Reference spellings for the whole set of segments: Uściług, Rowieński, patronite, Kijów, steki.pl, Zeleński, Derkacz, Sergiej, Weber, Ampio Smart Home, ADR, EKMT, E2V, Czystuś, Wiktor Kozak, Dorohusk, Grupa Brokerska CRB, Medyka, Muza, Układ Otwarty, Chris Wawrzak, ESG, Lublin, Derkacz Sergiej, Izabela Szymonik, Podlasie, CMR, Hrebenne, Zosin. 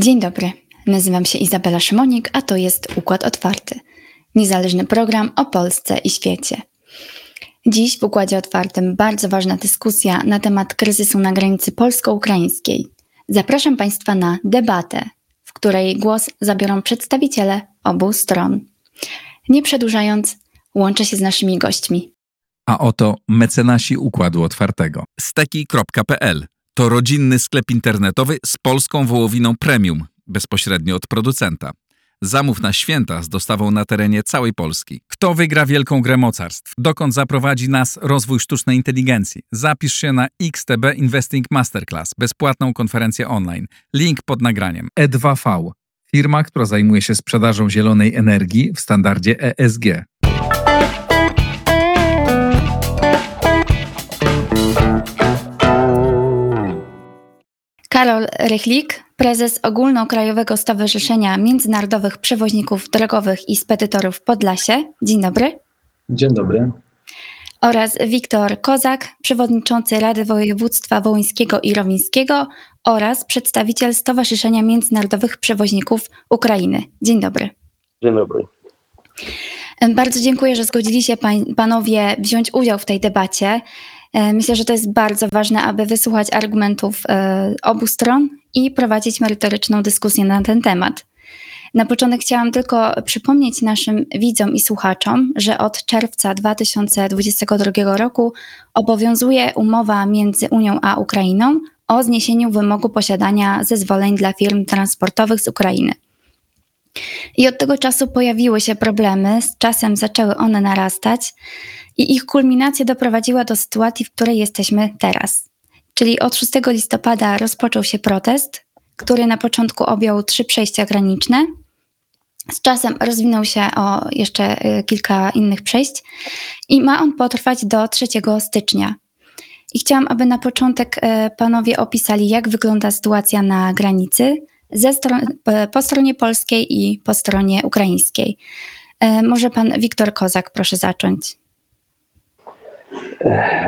Dzień dobry, nazywam się Izabela Szymonik, a to jest Układ Otwarty, niezależny program o Polsce i świecie. Dziś w Układzie Otwartym bardzo ważna dyskusja na temat kryzysu na granicy polsko-ukraińskiej. Zapraszam Państwa na debatę, w której głos zabiorą przedstawiciele obu stron. Nie przedłużając, łączę się z naszymi gośćmi. A oto mecenasi Układu Otwartego. steki.pl to rodzinny sklep internetowy z polską wołowiną premium, bezpośrednio od producenta. Zamów na święta z dostawą na terenie całej Polski. Kto wygra wielką grę mocarstw? Dokąd zaprowadzi nas rozwój sztucznej inteligencji? Zapisz się na XTB Investing Masterclass, bezpłatną konferencję online. Link pod nagraniem. E2V, firma, która zajmuje się sprzedażą zielonej energii w standardzie ESG. Karol Rychlik, prezes Ogólnokrajowego Stowarzyszenia Międzynarodowych Przewoźników Drogowych i Spedytorów w Podlasie. Dzień dobry. Dzień dobry. Oraz Wiktor Kozak, przewodniczący Rady Województwa Wołyńskiego i Rowińskiego oraz przedstawiciel Stowarzyszenia Międzynarodowych Przewoźników Ukrainy. Dzień dobry. Dzień dobry. Bardzo dziękuję, że zgodzili się panowie wziąć udział w tej debacie. Myślę, że to jest bardzo ważne, aby wysłuchać argumentów obu stron i prowadzić merytoryczną dyskusję na ten temat. Na początek chciałam tylko przypomnieć naszym widzom i słuchaczom, że od czerwca 2022 roku obowiązuje umowa między Unią a Ukrainą o zniesieniu wymogu posiadania zezwoleń dla firm transportowych z Ukrainy. I od tego czasu pojawiły się problemy, z czasem zaczęły one narastać i ich kulminacja doprowadziła do sytuacji, w której jesteśmy teraz. Czyli od 6 listopada rozpoczął się protest, który na początku objął 3 przejścia graniczne. Z czasem rozwinął się o jeszcze kilka innych przejść i ma on potrwać do 3 stycznia. I chciałam, aby na początek panowie opisali, jak wygląda sytuacja na granicy, po stronie polskiej i po stronie ukraińskiej. Może pan Wiktor Kozak, proszę zacząć.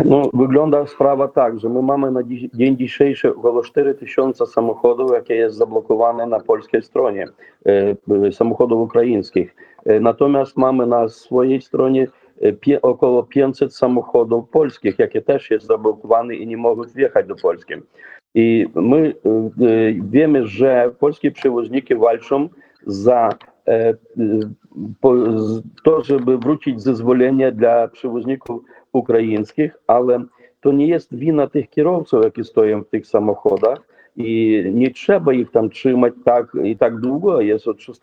No, wygląda sprawa tak, że my mamy na dzień dzisiejszy około 4000 samochodów, jakie jest zablokowane na polskiej stronie, samochodów ukraińskich. Natomiast mamy na swojej stronie około 500 samochodów polskich, jakie też jest zablokowane i nie mogą wjechać do Polski. I my wiemy, że polskie przewoźniki walczą za to, żeby wrócić zezwolenie dla przewoźników ukraińskich, ale to nie jest wina tych kierowców, jakie stoją w tych samochodach i nie trzeba ich tam trzymać tak i tak długo. Jest od 6.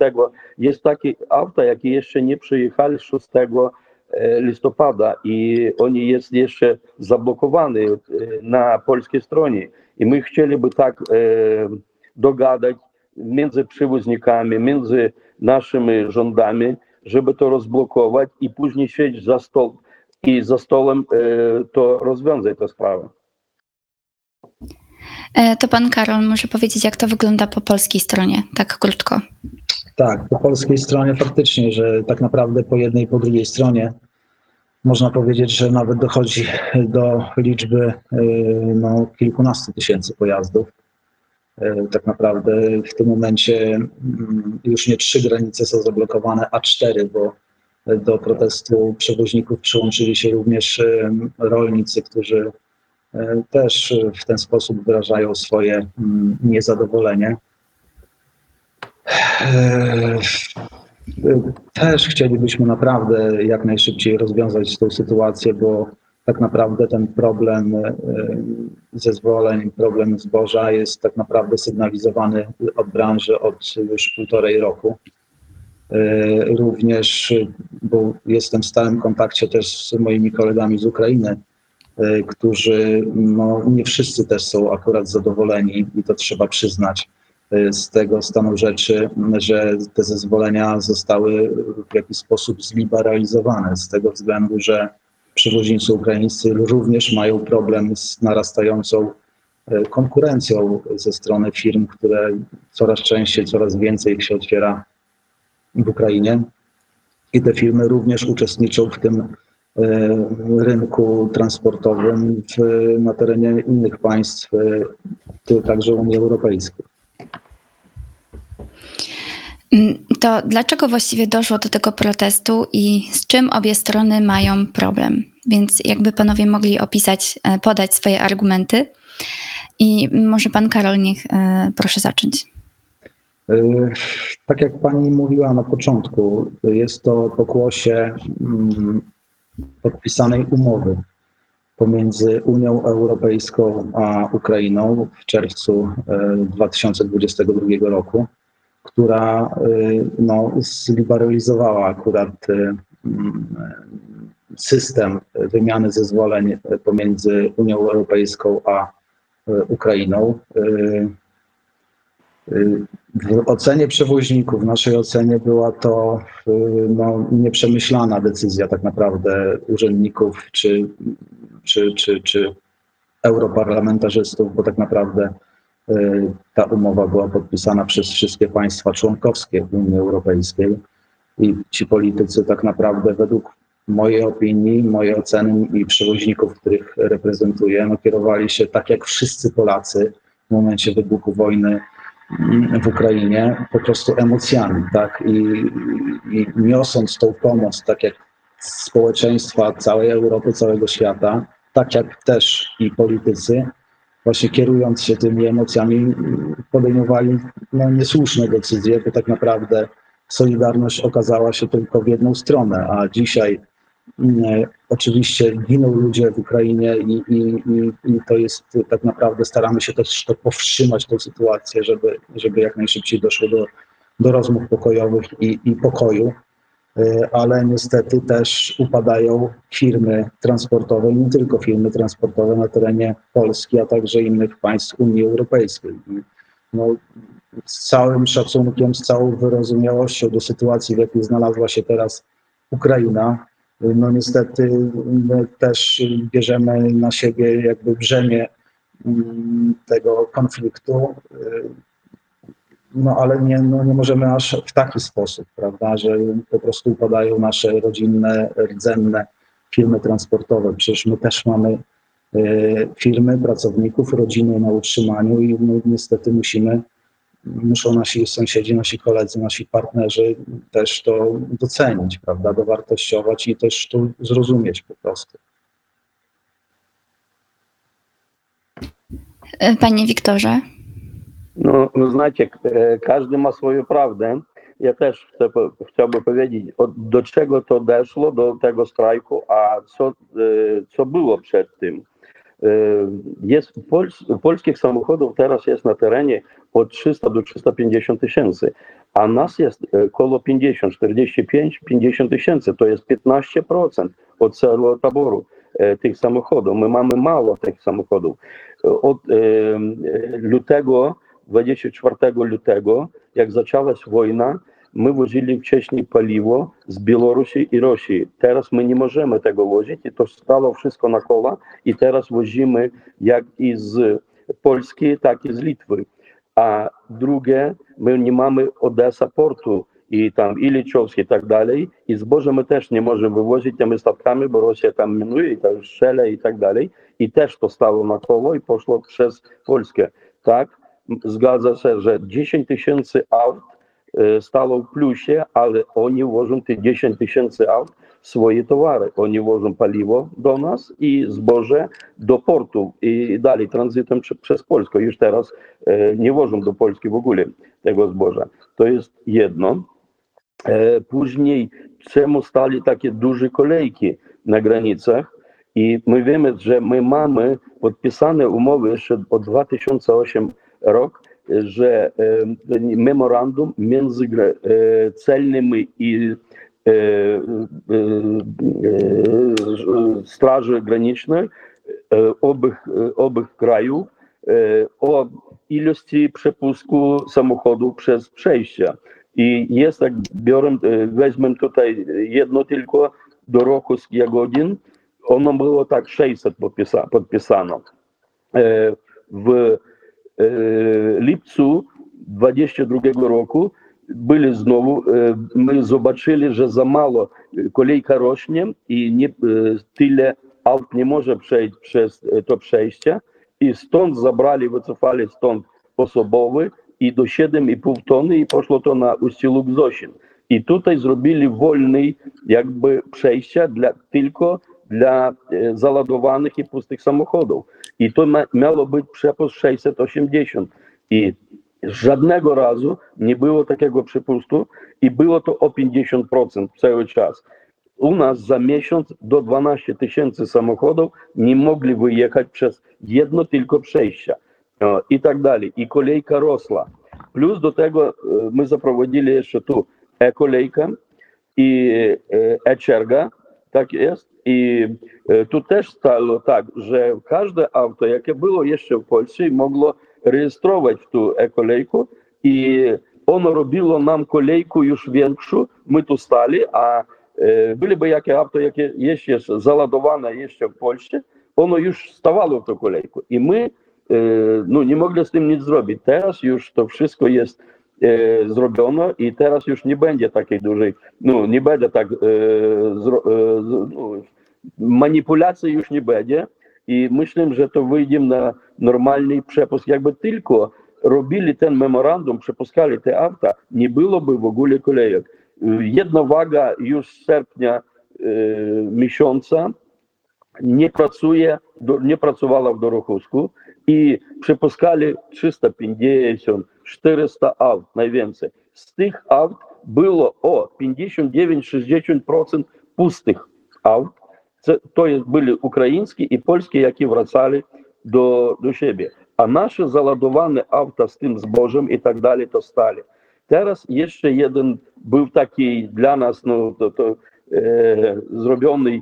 Jest takie auta, jakie jeszcze nie przyjechali 6 listopada i oni jest jeszcze zablokowani na polskiej stronie. I my chcieliby tak dogadać między przewoźnikami, między naszymi rządami, żeby to rozblokować i później siedzieć za stołem i za stołem to rozwiązać tę sprawę. To pan Karol może powiedzieć, jak to wygląda po polskiej stronie, tak krótko. Tak, po polskiej stronie faktycznie, że tak naprawdę po jednej i po drugiej stronie można powiedzieć, że nawet dochodzi do liczby kilkunastu tysięcy pojazdów. Tak naprawdę w tym momencie już nie 3 granice są zablokowane, a 4, bo do protestu przewoźników przyłączyli się również rolnicy, którzy też w ten sposób wyrażają swoje niezadowolenie. Też chcielibyśmy naprawdę jak najszybciej rozwiązać tą sytuację, bo tak naprawdę ten problem zezwoleń, problem zboża jest tak naprawdę sygnalizowany od branży od już 1,5 roku. Również, bo jestem w stałym kontakcie też z moimi kolegami z Ukrainy, którzy nie wszyscy też są akurat zadowoleni i to trzeba przyznać z tego stanu rzeczy, że te zezwolenia zostały w jakiś sposób zliberalizowane z tego względu, że przewoźnicy ukraińscy również mają problem z narastającą konkurencją ze strony firm, które coraz częściej, coraz więcej się otwiera w Ukrainie i te firmy również uczestniczą w tym rynku transportowym na terenie innych państw, także Unii Europejskiej. To dlaczego właściwie doszło do tego protestu i z czym obie strony mają problem? Więc jakby panowie mogli opisać, podać swoje argumenty. I może pan Karol, niech proszę zacząć. Tak jak pani mówiła na początku, jest to pokłosie podpisanej umowy pomiędzy Unią Europejską a Ukrainą w czerwcu 2022 roku, która zliberalizowała akurat system wymiany zezwoleń pomiędzy Unią Europejską a Ukrainą. W ocenie przewoźników, w naszej ocenie, była to nieprzemyślana decyzja tak naprawdę urzędników czy europarlamentarzystów, bo tak naprawdę ta umowa była podpisana przez wszystkie państwa członkowskie Unii Europejskiej i ci politycy tak naprawdę według mojej opinii, mojej oceny i przewoźników, których reprezentuję, kierowali się tak jak wszyscy Polacy w momencie wybuchu wojny w Ukrainie, po prostu emocjami, tak? I niosąc tą pomoc, tak jak społeczeństwa całej Europy, całego świata, tak jak też i politycy, właśnie kierując się tymi emocjami, podejmowali niesłuszne decyzje, bo tak naprawdę solidarność okazała się tylko w jedną stronę, a dzisiaj oczywiście giną ludzie w Ukrainie i to jest tak naprawdę, staramy się też to powstrzymać, tą sytuację, żeby jak najszybciej doszło do rozmów pokojowych i pokoju, ale niestety też upadają firmy transportowe, nie tylko firmy transportowe na terenie Polski, a także innych państw Unii Europejskiej. Z całym szacunkiem, z całą wyrozumiałością do sytuacji, w jakiej znalazła się teraz Ukraina, niestety my też bierzemy na siebie jakby brzemię tego konfliktu, ale nie możemy aż w taki sposób, prawda, że po prostu upadają nasze rodzinne, rdzenne firmy transportowe. Przecież my też mamy firmy, pracowników, rodziny na utrzymaniu i niestety muszą nasi sąsiedzi, nasi koledzy, nasi partnerzy też to docenić, prawda, dowartościować i też to zrozumieć po prostu. Panie Wiktorze. Znacie, każdy ma swoją prawdę. Ja też chciałbym powiedzieć, do czego to doszło, do tego strajku, a co było przed tym. Jest polskich samochodów teraz jest na terenie od 300 do 350 tysięcy, a nas jest około 50, 45, 50 tysięcy, to jest 15% od całego taboru tych samochodów. My mamy mało tych samochodów. Od lutego, 24 lutego, jak zaczęła się wojna, my wozili wcześniej paliwo z Białorusi i Rosji. Teraz my nie możemy tego wozić i to stało wszystko na koła i teraz wozimy jak i z Polski, tak i z Litwy. A drugie, my nie mamy Odessa portu i tam i Liczowski i tak dalej. I zboże my też nie możemy wywozić tymi statkami, bo Rosja tam minuje, tam strzela i tak dalej. I też to stało na koło i poszło przez Polskę. Tak, zgadza się, że 10 tysięcy aut stało w plusie, ale oni wożą te 10 tysięcy aut swoje towary. Oni wożą paliwo do nas i zboże do portu i dalej tranzytem przez Polskę. Już teraz nie wożą do Polski w ogóle tego zboża. To jest jedno. Później czemu stali takie duże kolejki na granicach? I my wiemy, że my mamy podpisane umowy jeszcze od 2008 roku, że memorandum między celnymi i straży granicznej obu krajów o ilości przepusku samochodów przez przejścia. I jest tak, weźmy tutaj jedno tylko, Dorohusk, Jagodzin, ono było tak 600 podpisano. W lipcu 2022 roku byli znowu, my zobaczyli, że za mało kolejka rośnie i nie, tyle aut nie może przejść przez to przejście i stąd zabrali, wycofali stąd osobowy i do 7,5 tony i poszło to na Uściług Zosin. I tutaj zrobili wolny jakby przejścia tylko dla załadowanych i pustych samochodów. I to miało być przepust 680. I żadnego razu nie było takiego przepustu i było to o 50% cały czas. U nas za miesiąc do 12 tysięcy samochodów nie mogli wyjechać przez jedno tylko przejście i tak dalej. I kolejka rosła. Plus do tego my zaprowadzili jeszcze tu e-kolejkę i e-czerga, tak jest. I tu też stało tak, że każde auto, jakie było jeszcze w Polsce, mogło rejestrować tu e-kolejkę i ono robiło nam kolejkę już większą. My tu stali, a byliby jakie auto, jakie jest jeszcze załadowane jeszcze w Polsce, ono już stawało w tą kolejkę. I my nie mogli z tym nic zrobić. Teraz już to wszystko jest zrobiono i teraz już nie będzie takiej dużej, nie będzie tak manipulacji już nie będzie i myślę, że to wyjdziemy na normalny przepust. Jakby tylko robili ten memorandum, przepuszczali te auta, nie byłoby w ogóle kolejek. Jedna waga już z sierpnia miesiąca nie pracowała w Dorohusku i przepuszczali 350, 400 aut najwięcej. Z tych aut było o 59-60% pustych aut. To jest byli ukraińskie i polskie, jakie wracali do siebie. A nasze załadowane auta z tym zbożem i tak dalej to stali. Teraz jeszcze jeden był taki dla nas zrobiony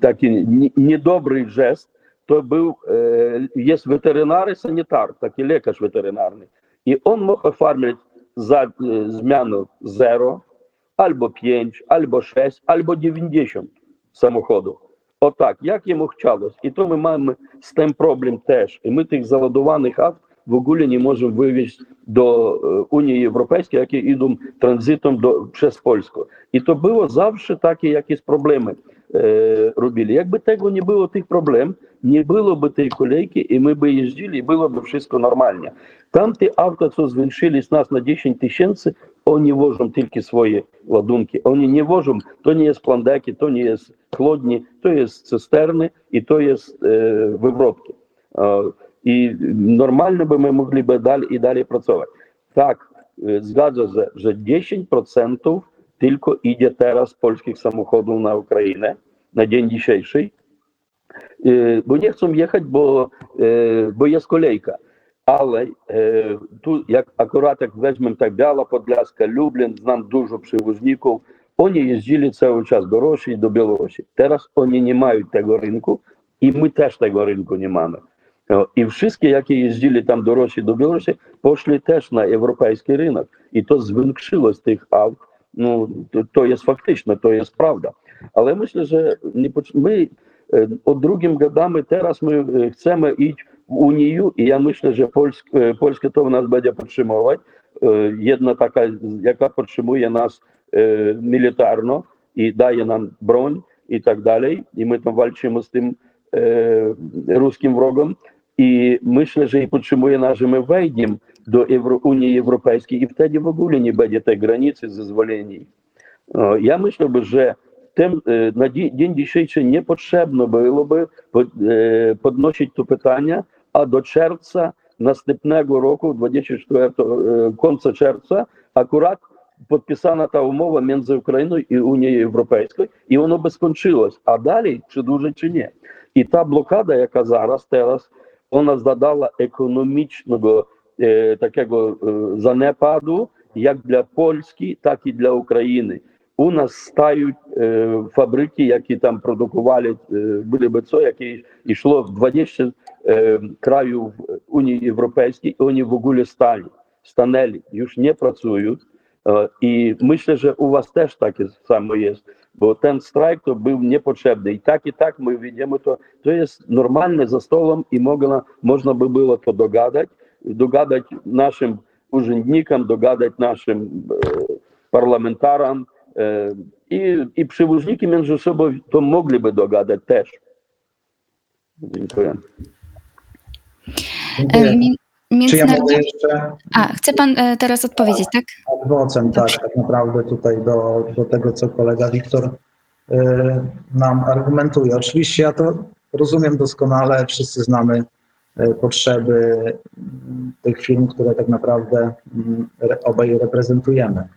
taki niedobry żest. To był, jest weterynarny sanitar, taki lekarz weterynarny. I on mógł ofarmić za zmianę 0, albo 5, albo 6, albo 90 samochodów. O tak, jak jemu chciało. I to my mamy z tym problem też. I my tych załadowanych aut w ogóle nie możemy wywieźć do Unii Europejskiej, jakie idą tranzytem przez Polskę. I to było zawsze takie jakieś problemy robili. Jakby tego nie było, tych problem, nie byłoby tej kolejki i my by jeździli i byłoby wszystko normalnie. Tamte auta, co zwiększyli z nas na 10 tysięcy, oni wożą tylko swoje ładunki. Oni nie wożą, to nie jest plandaki, to nie jest chłodnie, to jest cysterny i to jest wywrotki. I normalnie by my mogli by dalej pracować. Tak, zgadzam się, że 10% tylko idzie teraz polskich samochodów na Ukrainę na dzień dzisiejszy, bo nie chcą jechać, bo jest kolejka. Ale tu, jak akurat jak weźmiemy tak Biała Podlaska, Lublin, znam dużo przewoźników, oni jeździli cały czas do Rosji i do Białorusi. Teraz oni nie mają tego rynku i my też tego rynku nie mamy. I wszystkie, jakie jeździli tam do Rosji, do Białorusi, poszli też na europejski rynek. I to zwiększyło z tych aut. To jest faktyczne, to jest prawda. Ale myślę, że my od drugim gadamy, teraz my chcemy iść w Unię i ja myślę, że Polska to nas będzie podtrzymywać. Jedna taka, jaka podtrzymuje nas militarno i daje nam broń i tak dalej. I my tam walczymy z tym ruskim wrogiem. I myślę, że i podtrzymuje nas, że my wejdziemy do Unii Europejskiej i wtedy w ogóle nie będzie tej granicy zezwoleni. Ja myślę, że na dzień dzisiejszy nie potrzebno byłoby podnosić to pytanie, a do czerwca następnego roku, 24, końca czerwca, akurat podpisana ta umowa między Ukrainą i Unią Europejską i ono by skończyło. A dalej, czy dłużej, czy nie. I ta blokada, jaka teraz, ona zadała ekonomicznego takiego занепаду jak dla Polski, tak i dla Ukrainy. U nas stają fabryki, jakie tam produkowali, byliby co, jakie szło w 20 krajów Unii Europejskiej, oni w ogóle stanęli, już nie pracują. I myślę, że u was też takie samo jest, bo ten strajk to był niepotrzebny. I tak my widzimy, to jest normalne za stołem i można by było to dogadać naszym urzędnikom, dogadać naszym parlamentarom i przewoźniki między sobą to mogliby dogadać też. Dziękuję. Czy ja mogę jeszcze... Chce pan teraz odpowiedzieć, tak? Adwocem, tak naprawdę tutaj do tego, co kolega Wiktor nam argumentuje. Oczywiście ja to rozumiem doskonale, wszyscy znamy potrzeby tych firm, które tak naprawdę obaj reprezentujemy.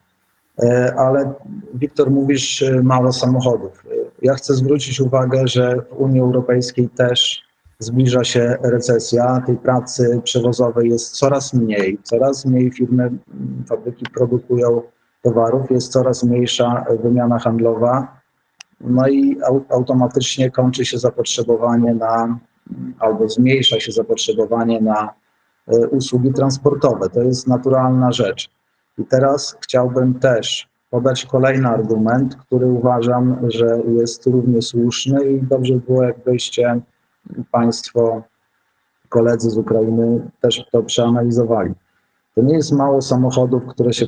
Ale Wiktor, mówisz mało samochodów. Ja chcę zwrócić uwagę, że w Unii Europejskiej też zbliża się recesja, tej pracy przewozowej jest coraz mniej firmy, fabryki produkują towarów, jest coraz mniejsza wymiana handlowa, no i automatycznie kończy się zapotrzebowanie albo zmniejsza się zapotrzebowanie na usługi transportowe. To jest naturalna rzecz. I teraz chciałbym też podać kolejny argument, który uważam, że jest równie słuszny i dobrze było, jakbyście Państwo, koledzy z Ukrainy też to przeanalizowali. To nie jest mało samochodów, które się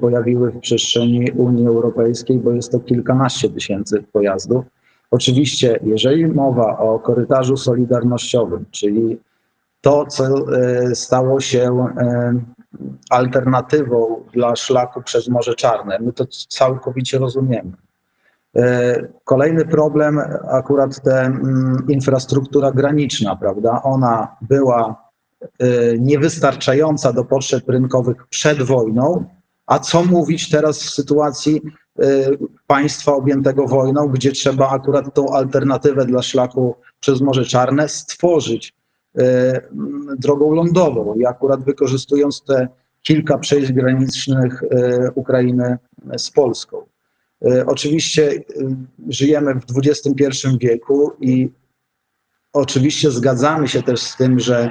pojawiły w przestrzeni Unii Europejskiej, bo jest to kilkanaście tysięcy pojazdów. Oczywiście, jeżeli mowa o korytarzu solidarnościowym, czyli to, co stało się alternatywą dla szlaku przez Morze Czarne, my to całkowicie rozumiemy. Kolejny problem, akurat infrastruktura graniczna, prawda? Ona była niewystarczająca do potrzeb rynkowych przed wojną, a co mówić teraz w sytuacji państwa objętego wojną, gdzie trzeba akurat tą alternatywę dla szlaku przez Morze Czarne stworzyć drogą lądową i akurat wykorzystując te kilka przejść granicznych Ukrainy z Polską. Oczywiście żyjemy w XXI wieku i oczywiście zgadzamy się też z tym, że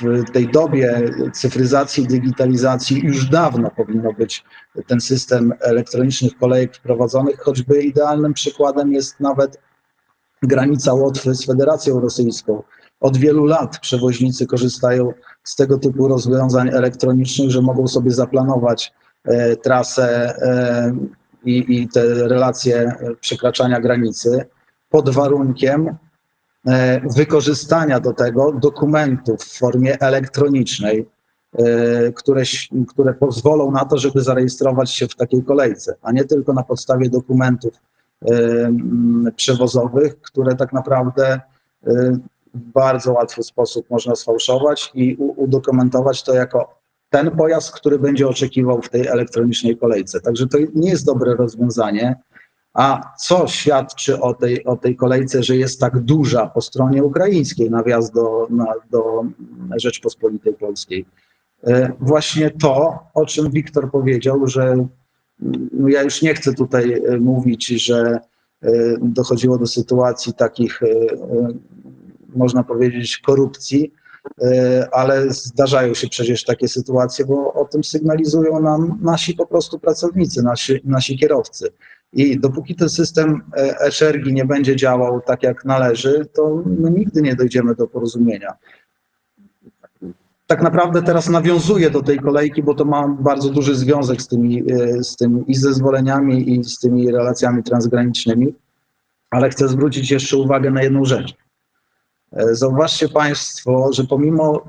w tej dobie cyfryzacji, digitalizacji już dawno powinno być ten system elektronicznych kolejek wprowadzonych, choćby idealnym przykładem jest nawet granica Łotwy z Federacją Rosyjską. Od wielu lat przewoźnicy korzystają z tego typu rozwiązań elektronicznych, że mogą sobie zaplanować trasę i te relacje przekraczania granicy pod warunkiem wykorzystania do tego dokumentów w formie elektronicznej, które pozwolą na to, żeby zarejestrować się w takiej kolejce, a nie tylko na podstawie dokumentów przewozowych, które tak naprawdę w bardzo łatwy sposób można sfałszować i udokumentować to jako ten pojazd, który będzie oczekiwał w tej elektronicznej kolejce. Także to nie jest dobre rozwiązanie. A co świadczy o tej kolejce, że jest tak duża po stronie ukraińskiej na wjazd do Rzeczpospolitej Polskiej? Właśnie to, o czym Wiktor powiedział, że no ja już nie chcę tutaj mówić, że dochodziło do sytuacji takich, można powiedzieć, korupcji, ale zdarzają się przecież takie sytuacje, bo o tym sygnalizują nam nasi po prostu pracownicy, nasi kierowcy. I dopóki ten system e-szergi nie będzie działał tak jak należy, to my nigdy nie dojdziemy do porozumienia. Tak naprawdę teraz nawiązuję do tej kolejki, bo to ma bardzo duży związek z tym i zezwoleniami, i z tymi relacjami transgranicznymi, ale chcę zwrócić jeszcze uwagę na jedną rzecz. Zauważcie Państwo, że pomimo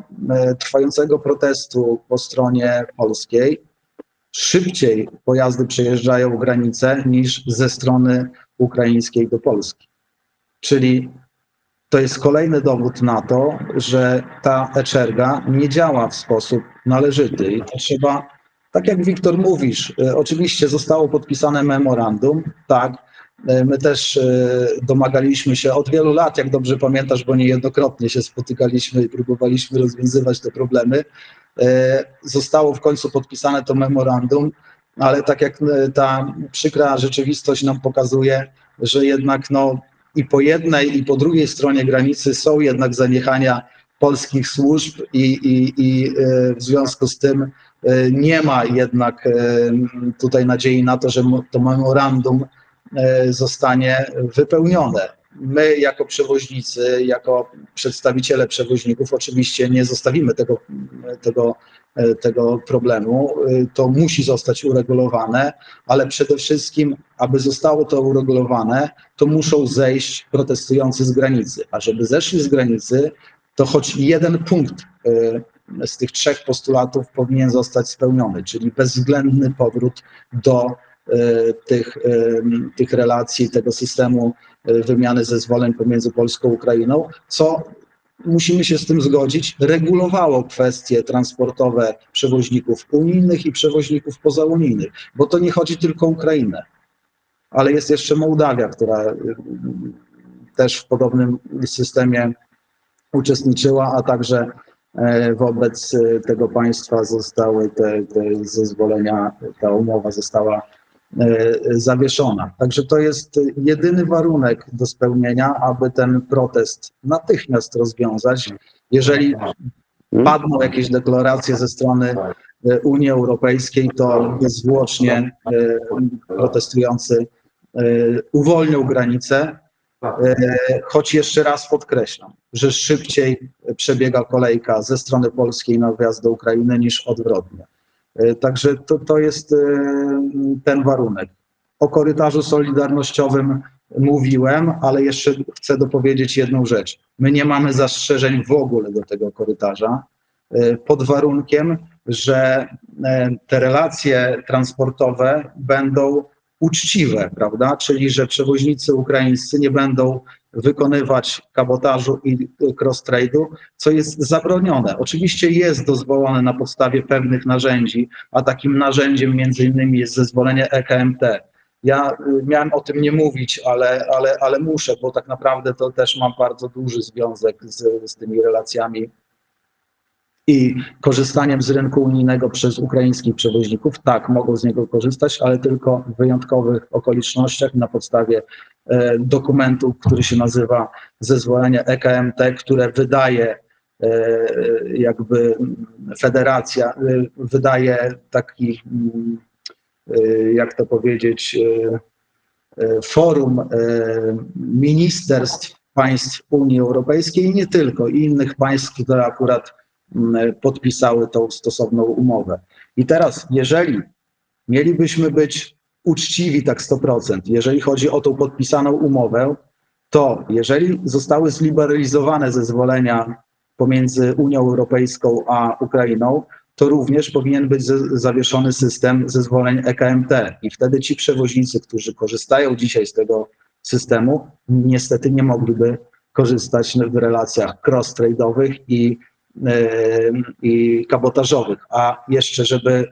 trwającego protestu po stronie polskiej, szybciej pojazdy przejeżdżają granicę niż ze strony ukraińskiej do Polski. Czyli to jest kolejny dowód na to, że ta e-szerga nie działa w sposób należyty. I to trzeba, tak jak Wiktor mówisz, oczywiście zostało podpisane memorandum, tak. My też domagaliśmy się od wielu lat, jak dobrze pamiętasz, bo niejednokrotnie się spotykaliśmy i próbowaliśmy rozwiązywać te problemy. Zostało w końcu podpisane to memorandum, ale tak jak ta przykra rzeczywistość nam pokazuje, że jednak no, i po jednej, i po drugiej stronie granicy są jednak zaniechania polskich służb i w związku z tym nie ma jednak tutaj nadziei na to, że to memorandum zostanie wypełnione. My jako przewoźnicy, jako przedstawiciele przewoźników oczywiście nie zostawimy tego problemu. To musi zostać uregulowane, ale przede wszystkim, aby zostało to uregulowane, to muszą zejść protestujący z granicy. A żeby zeszli z granicy, to choć jeden punkt z tych trzech postulatów powinien zostać spełniony, czyli bezwzględny powrót do tych relacji, tego systemu wymiany zezwoleń pomiędzy Polską a Ukrainą, co musimy się z tym zgodzić, regulowało kwestie transportowe przewoźników unijnych i przewoźników pozaunijnych, bo to nie chodzi tylko o Ukrainę, ale jest jeszcze Mołdawia, która też w podobnym systemie uczestniczyła, a także wobec tego państwa zostały te zezwolenia, ta umowa została zawieszona. Także to jest jedyny warunek do spełnienia, aby ten protest natychmiast rozwiązać. Jeżeli padną jakieś deklaracje ze strony Unii Europejskiej, to niezwłocznie protestujący uwolnią granicę, choć jeszcze raz podkreślam, że szybciej przebiega kolejka ze strony polskiej na wjazd do Ukrainy niż odwrotnie. Także to jest ten warunek. O korytarzu solidarnościowym mówiłem, ale jeszcze chcę dopowiedzieć jedną rzecz. My nie mamy zastrzeżeń w ogóle do tego korytarza, pod warunkiem, że te relacje transportowe będą uczciwe, prawda? Czyli że przewoźnicy ukraińscy nie będą wykonywać kabotażu i cross-trade'u, co jest zabronione. Oczywiście jest dozwolone na podstawie pewnych narzędzi, a takim narzędziem między innymi jest zezwolenie EKMT. Ja miałem o tym nie mówić, ale muszę, bo tak naprawdę to też ma bardzo duży związek z tymi relacjami i korzystaniem z rynku unijnego przez ukraińskich przewoźników. Tak, mogą z niego korzystać, ale tylko w wyjątkowych okolicznościach na podstawie dokumentu, który się nazywa zezwolenie EKMT, które wydaje jakby federacja, wydaje taki, jak to powiedzieć, forum ministerstw państw Unii Europejskiej i nie tylko, i innych państw, które akurat podpisały tą stosowną umowę. I teraz, jeżeli mielibyśmy być uczciwi tak 100%, jeżeli chodzi o tą podpisaną umowę, to jeżeli zostały zliberalizowane zezwolenia pomiędzy Unią Europejską a Ukrainą, to również powinien być zawieszony system zezwoleń EKMT. I wtedy ci przewoźnicy, którzy korzystają dzisiaj z tego systemu, niestety nie mogliby korzystać w relacjach cross-trade'owych i kabotażowych, a jeszcze żeby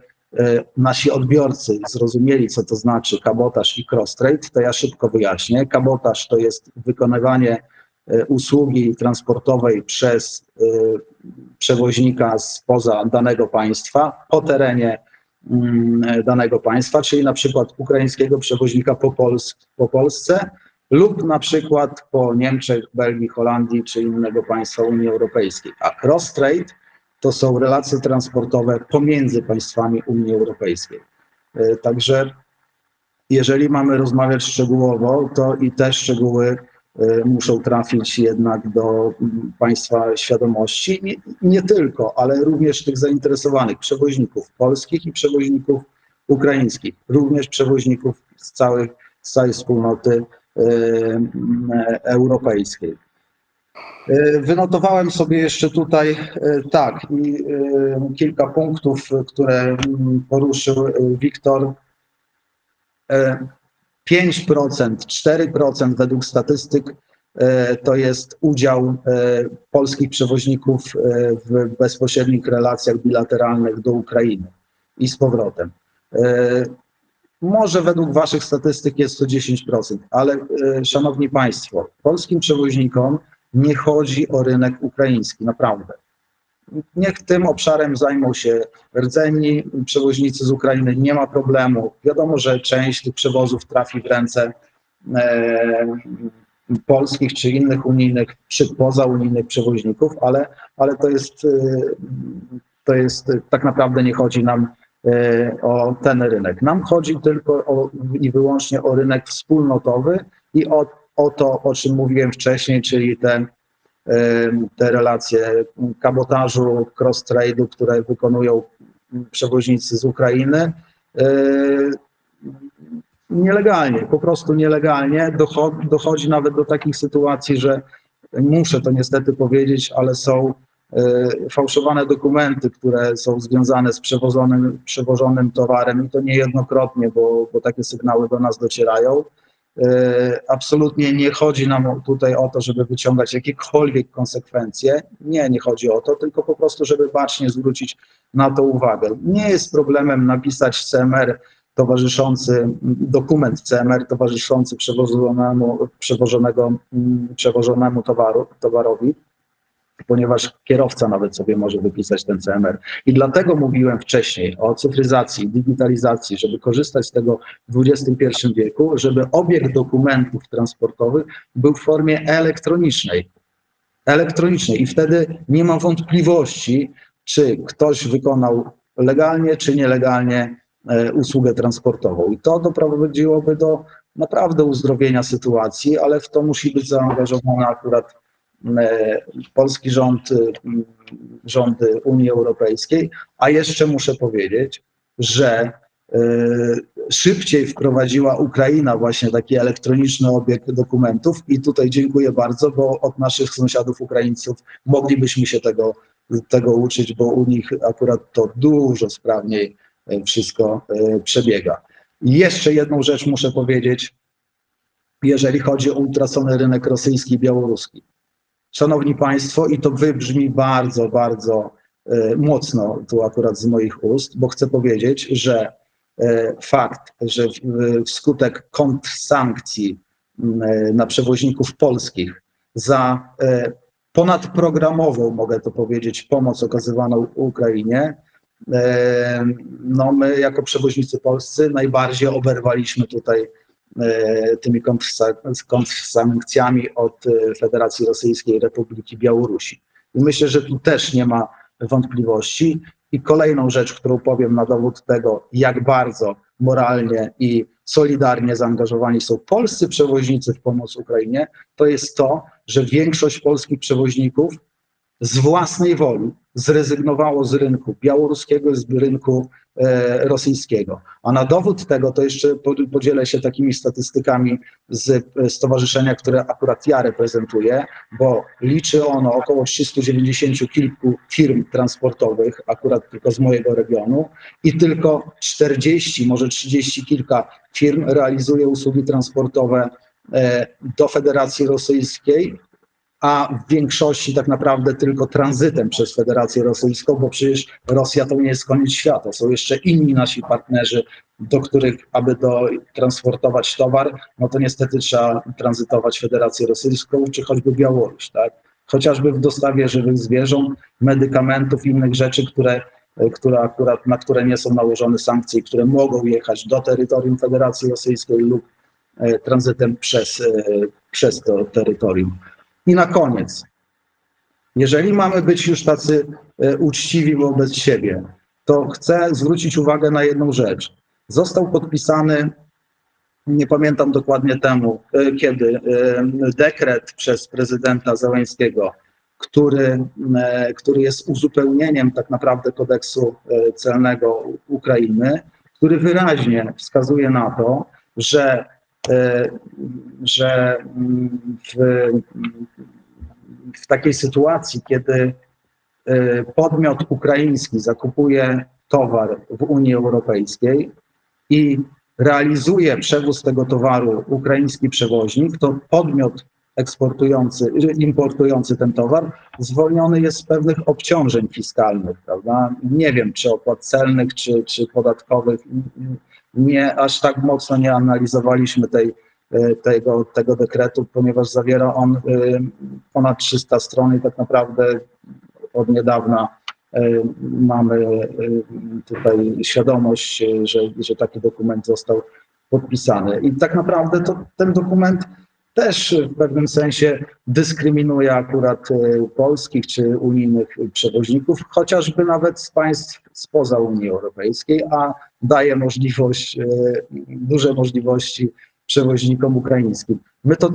nasi odbiorcy zrozumieli, co to znaczy kabotaż i cross-trade, to ja szybko wyjaśnię. Kabotaż to jest wykonywanie usługi transportowej przez przewoźnika spoza danego państwa, po terenie danego państwa, czyli na przykład ukraińskiego przewoźnika po Polsce lub na przykład po Niemczech, Belgii, Holandii czy innego państwa Unii Europejskiej. A cross-trade to są relacje transportowe pomiędzy państwami Unii Europejskiej. Także jeżeli mamy rozmawiać szczegółowo, to i te szczegóły muszą trafić jednak do państwa świadomości, nie tylko, ale również tych zainteresowanych przewoźników polskich i przewoźników ukraińskich, również przewoźników z całej wspólnoty europejskiej. Wynotowałem sobie jeszcze tutaj kilka punktów, które poruszył Wiktor. 5%, 4% według statystyk to jest udział polskich przewoźników w bezpośrednich relacjach bilateralnych do Ukrainy i z powrotem. Może według waszych statystyk jest to 10%, ale szanowni państwo, polskim przewoźnikom nie chodzi o rynek ukraiński, naprawdę. Niech tym obszarem zajmą się rdzenni przewoźnicy z Ukrainy, nie ma problemu. Wiadomo, że część tych przewozów trafi w ręce polskich czy innych unijnych, czy pozaunijnych przewoźników, ale to jest tak naprawdę nie chodzi nam o ten rynek. Nam chodzi tylko i wyłącznie o rynek wspólnotowy i o to, o czym mówiłem wcześniej, czyli te relacje kabotażu, cross-trade'u, które wykonują przewoźnicy z Ukrainy nielegalnie, po prostu nielegalnie. Dochodzi nawet do takich sytuacji, że muszę to niestety powiedzieć, ale są fałszowane dokumenty, które są związane z przewożonym towarem, i to niejednokrotnie, bo takie sygnały do nas docierają. Absolutnie nie chodzi nam tutaj o to, żeby wyciągać jakiekolwiek konsekwencje. Nie chodzi o to, tylko po prostu, żeby bacznie zwrócić na to uwagę. Nie jest problemem napisać CMR towarzyszący, dokument CMR towarzyszący przewożonemu towarowi, ponieważ kierowca nawet sobie może wypisać ten CMR. I dlatego mówiłem wcześniej o cyfryzacji, digitalizacji, żeby korzystać z tego w XXI wieku, żeby obieg dokumentów transportowych był w formie elektronicznej. I wtedy nie ma wątpliwości, czy ktoś wykonał legalnie, czy nielegalnie usługę transportową. I to doprowadziłoby do naprawdę uzdrowienia sytuacji, ale w to musi być zaangażowana akurat polski rząd, rządy Unii Europejskiej, a jeszcze muszę powiedzieć, że szybciej wprowadziła Ukraina właśnie taki elektroniczny obieg dokumentów i tutaj dziękuję bardzo, bo od naszych sąsiadów Ukraińców moglibyśmy się tego uczyć, bo u nich akurat to dużo sprawniej wszystko przebiega. I jeszcze jedną rzecz muszę powiedzieć, jeżeli chodzi o utracony rynek rosyjski i białoruski. Szanowni Państwo, i to wybrzmi bardzo, bardzo mocno tu akurat z moich ust, bo chcę powiedzieć, że fakt, że wskutek kontrsankcji na przewoźników polskich za ponadprogramową, mogę to powiedzieć, pomoc okazywaną Ukrainie, no my jako przewoźnicy polscy najbardziej oberwaliśmy tutaj tymi kontrsankcjami od Federacji Rosyjskiej Republiki Białorusi. I myślę, że tu też nie ma wątpliwości. I kolejną rzecz, którą powiem na dowód tego, jak bardzo moralnie i solidarnie zaangażowani są polscy przewoźnicy w pomoc Ukrainie, to jest to, że większość polskich przewoźników z własnej woli zrezygnowało z rynku białoruskiego i z rynku rosyjskiego. A na dowód tego to jeszcze podzielę się takimi statystykami z stowarzyszenia, które akurat ja reprezentuję, bo liczy ono około 390 kilku firm transportowych, akurat tylko z mojego regionu, i tylko 40, może 30 kilka firm realizuje usługi transportowe do Federacji Rosyjskiej, a w większości tak naprawdę tylko tranzytem przez Federację Rosyjską, bo przecież Rosja to nie jest koniec świata. Są jeszcze inni nasi partnerzy, do których, aby transportować towar, no to niestety trzeba tranzytować Federację Rosyjską, czy choćby Białoruś, tak? Chociażby w dostawie żywych zwierząt, medykamentów i innych rzeczy, na które nie są nałożone sankcje, które mogą jechać do terytorium Federacji Rosyjskiej lub tranzytem przez to terytorium. I na koniec, jeżeli mamy być już tacy uczciwi wobec siebie, to chcę zwrócić uwagę na jedną rzecz. Został podpisany, nie pamiętam dokładnie kiedy, dekret przez prezydenta Zeleńskiego, który jest uzupełnieniem tak naprawdę kodeksu celnego Ukrainy, który wyraźnie wskazuje na to, że w takiej sytuacji, kiedy podmiot ukraiński zakupuje towar w Unii Europejskiej i realizuje przewóz tego towaru ukraiński przewoźnik, to podmiot importujący ten towar zwolniony jest z pewnych obciążeń fiskalnych, prawda? Nie wiem, czy opłat celnych, czy podatkowych. Nie, aż tak mocno nie analizowaliśmy tego dekretu, ponieważ zawiera on ponad 300 stron i tak naprawdę od niedawna mamy tutaj świadomość, że taki dokument został podpisany. I tak naprawdę ten dokument też w pewnym sensie dyskryminuje akurat polskich czy unijnych przewoźników, chociażby nawet z państw spoza Unii Europejskiej, a daje możliwość, duże możliwości przewoźnikom ukraińskim. My to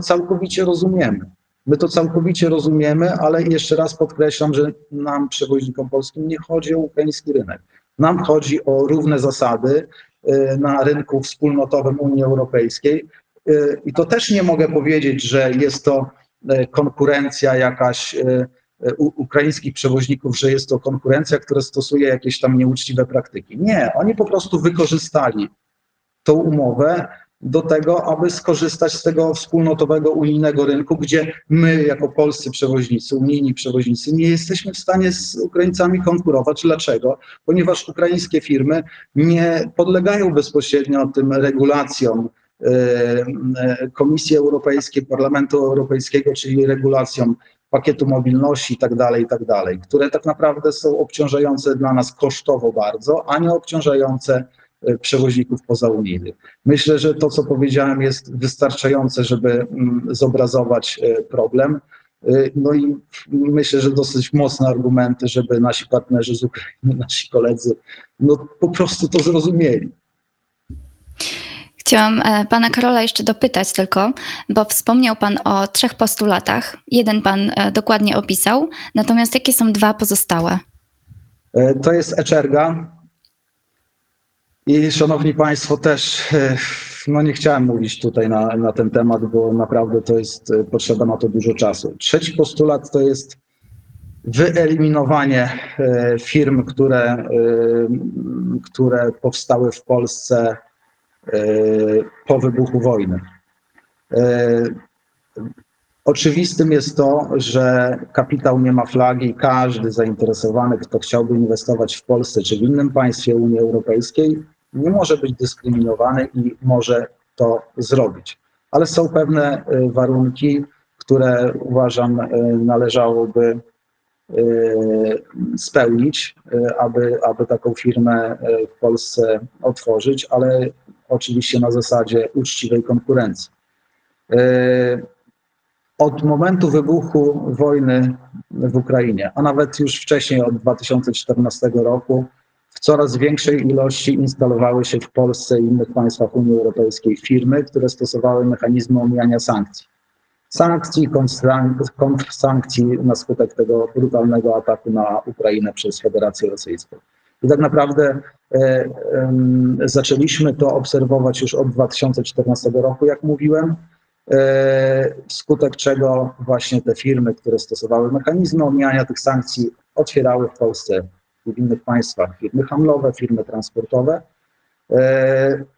całkowicie rozumiemy. Ale jeszcze raz podkreślam, że nam, przewoźnikom polskim, nie chodzi o ukraiński rynek. Nam chodzi o równe zasady na rynku wspólnotowym Unii Europejskiej. I to też nie mogę powiedzieć, że jest to konkurencja jakaś ukraińskich przewoźników, że jest to konkurencja, która stosuje jakieś tam nieuczciwe praktyki. Nie, oni po prostu wykorzystali tą umowę do tego, aby skorzystać z tego wspólnotowego unijnego rynku, gdzie my jako polscy przewoźnicy, unijni przewoźnicy nie jesteśmy w stanie z Ukraińcami konkurować. Dlaczego? Ponieważ ukraińskie firmy nie podlegają bezpośrednio tym regulacjom Komisji Europejskiej, Parlamentu Europejskiego, czyli regulacjom pakietu mobilności i tak dalej, które tak naprawdę są obciążające dla nas kosztowo bardzo, a nie obciążające przewoźników pozaunijnych. Myślę, że to, co powiedziałem, jest wystarczające, żeby zobrazować problem. No i myślę, że dosyć mocne argumenty, żeby nasi partnerzy z Ukrainy, nasi koledzy, no po prostu to zrozumieli. Chciałam pana Karola jeszcze dopytać tylko, bo wspomniał pan o 3 postulatach. Jeden pan dokładnie opisał, natomiast jakie są 2 pozostałe? To jest e-czerga. I szanowni państwo, też no nie chciałem mówić tutaj na ten temat, bo naprawdę to jest, potrzeba na to dużo czasu. 3. postulat to jest wyeliminowanie firm, które powstały w Polsce po wybuchu wojny. Oczywistym jest to, że kapitał nie ma flagi, każdy zainteresowany, kto chciałby inwestować w Polsce czy w innym państwie Unii Europejskiej, nie może być dyskryminowany i może to zrobić. Ale są pewne warunki, które uważam należałoby spełnić, aby taką firmę w Polsce otworzyć, ale oczywiście na zasadzie uczciwej konkurencji. Od momentu wybuchu wojny w Ukrainie, a nawet już wcześniej od 2014 roku, w coraz większej ilości instalowały się w Polsce i innych państwach Unii Europejskiej firmy, które stosowały mechanizmy omijania sankcji. Sankcji, kontrsankcji na skutek tego brutalnego ataku na Ukrainę przez Federację Rosyjską. I tak naprawdę zaczęliśmy to obserwować już od 2014 roku, jak mówiłem, wskutek czego właśnie te firmy, które stosowały mechanizmy omijania tych sankcji, otwierały w Polsce i w innych państwach firmy handlowe, firmy transportowe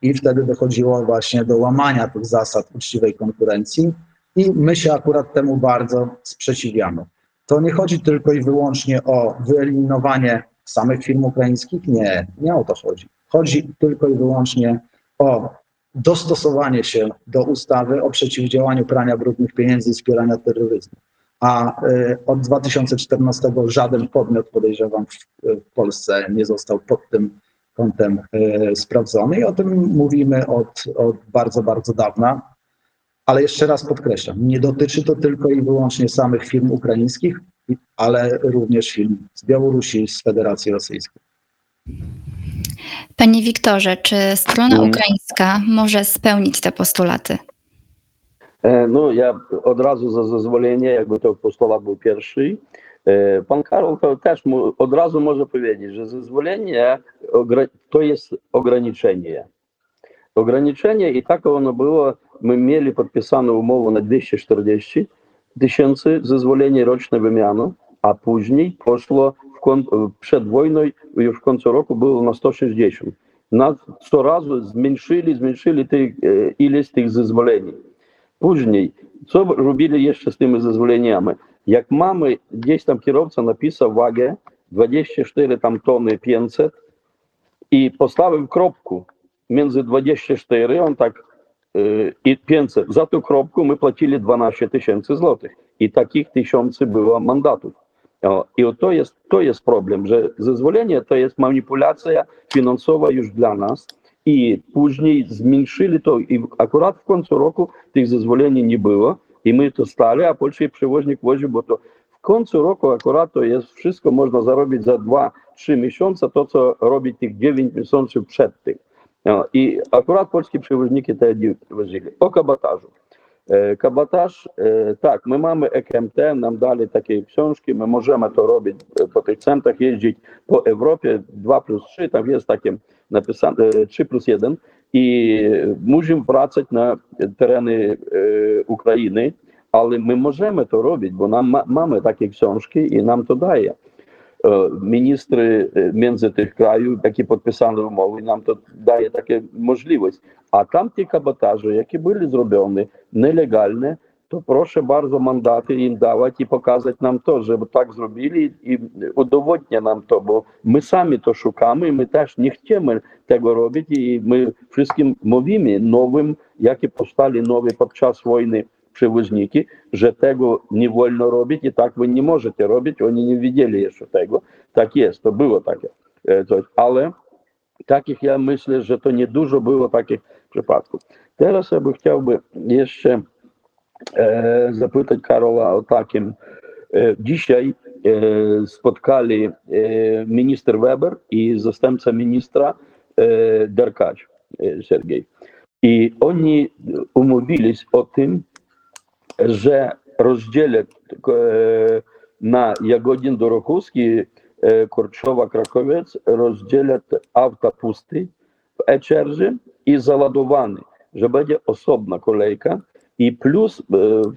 i wtedy dochodziło właśnie do łamania tych zasad uczciwej konkurencji i my się akurat temu bardzo sprzeciwiamy. To nie chodzi tylko i wyłącznie o wyeliminowanie samych firm ukraińskich, nie o to chodzi. Chodzi tylko i wyłącznie o dostosowanie się do ustawy o przeciwdziałaniu prania brudnych pieniędzy i wspierania terroryzmu. A od 2014 żaden podmiot, podejrzewam, w Polsce nie został pod tym kątem sprawdzony i o tym mówimy od bardzo, bardzo dawna. Ale jeszcze raz podkreślam, nie dotyczy to tylko i wyłącznie samych firm ukraińskich, ale również firm z Białorusi, z Federacji Rosyjskiej. Panie Wiktorze, czy strona ukraińska może spełnić te postulaty? No ja od razu za zezwolenie, jakby to postulat był pierwszy. Pan Karol też od razu może powiedzieć, że zezwolenie to jest ograniczenie. Ograniczenie i tak ono było, my mieli podpisaną umowę na 240 tysięcy zezwolenie roczne wymiany, a później poszło przed wojną już w końcu roku było na 160. Na co razu zmniejszyli ilość tych zezwoleń. Później, co robili jeszcze z tymi zezwoleniami? Jak mamy, gdzieś tam kierowca napisał wagę 24 tam tony 500 i postawił kropkę między 24, on tak i 500. Za tę kropkę my płacili 12 tysięcy złotych i takich tysięcy było mandatów. I to jest problem, że zezwolenie to jest manipulacja finansowa już dla nas i później zmniejszyli to i akurat w końcu roku tych zezwoleń nie było i my to stali, a polski przewoźnik wozi, bo to w końcu roku akurat to jest wszystko można zarobić za 2-3 miesiące, to co robi tych 9 miesięcy przed tym. I akurat polskie przewoźniki to wozili. O kabotażu. Kabotaż, tak, my mamy EKMT, nam dali takie książki, my możemy to robić po tych centrach, jeździć po Europie 2+3, tam jest takie napisane 3+1 i musimy wracać na tereny Ukrainy, ale my możemy to robić, bo nam, mamy takie książki i nam to daje. Ministry między tych krajów, jakie podpisane umowy, nam to daje takie możliwość. A tam te kabotaże, jakie były zrobione, nielegalne, to proszę bardzo mandaty im dawać i pokazać nam to, żeby tak zrobili i udowodnia nam to, bo my sami to szukamy, my też nie chcemy tego robić i my wszystkim mówimy nowym, jakie powstali nowe podczas wojny przewoźniki, że tego nie wolno robić i tak wy nie możecie robić, oni nie widzieli jeszcze tego. Tak jest, to było takie coś, ale takich ja myślę, że to niedużo było takich przypadków. Teraz ja bym chciałby jeszcze zapytać Karola o takim. Dzisiaj spotkali minister Weber i zastępca ministra Derkacz Sergiej. I oni umówili się o tym, że rozdzielę na Jagodzin, Dorohusk, Korczowa, Krakowiec, rozdzielę auta pusty w e-czerży i załadowany, że będzie osobna kolejka. I plus,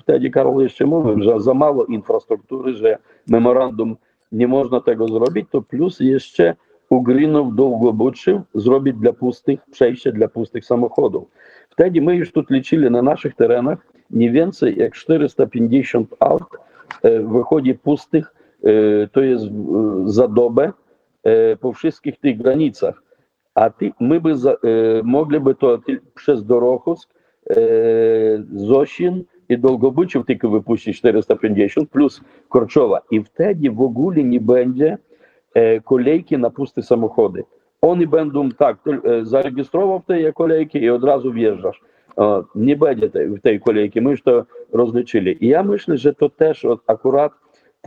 wtedy Karol jeszcze mówił, że za mało infrastruktury, że memorandum nie można tego zrobić, to plus jeszcze Uhrynów, Długobuczy zrobić dla pustych, przejście dla pustych samochodów. Wtedy my już tu liczyli na naszych terenach nie więcej jak 450 aut wychodzi pustych, to jest za dobę po wszystkich tych granicach. A my by mogliby to przez Dorohusk, Zosin i Długobuczów tylko wypuści 450 plus Korczowa. I wtedy w ogóle nie będzie kolejki na puste samochody. Oni będą tak, zarejestrował te kolejki i od razu wjeżdżasz. Nie będzie tej kolejki, my już to rozliczyli. I ja myślę, że to też akurat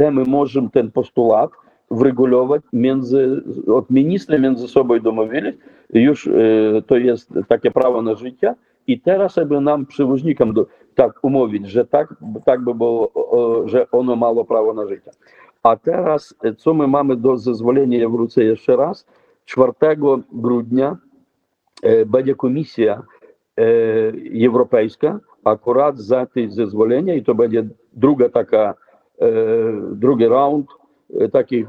my możemy ten postulat wregulować między, od ministry między sobą domówili, już to jest takie prawo na życie. I teraz, żeby nam przewoźnikom tak umówić, że tak by było, że ono mało prawo na życie. A teraz, co my mamy do zezwolenia, ja wrócę jeszcze raz, 4 grudnia będzie komisja europejska akurat za te zezwolenia i to będzie druga taka, drugi round takich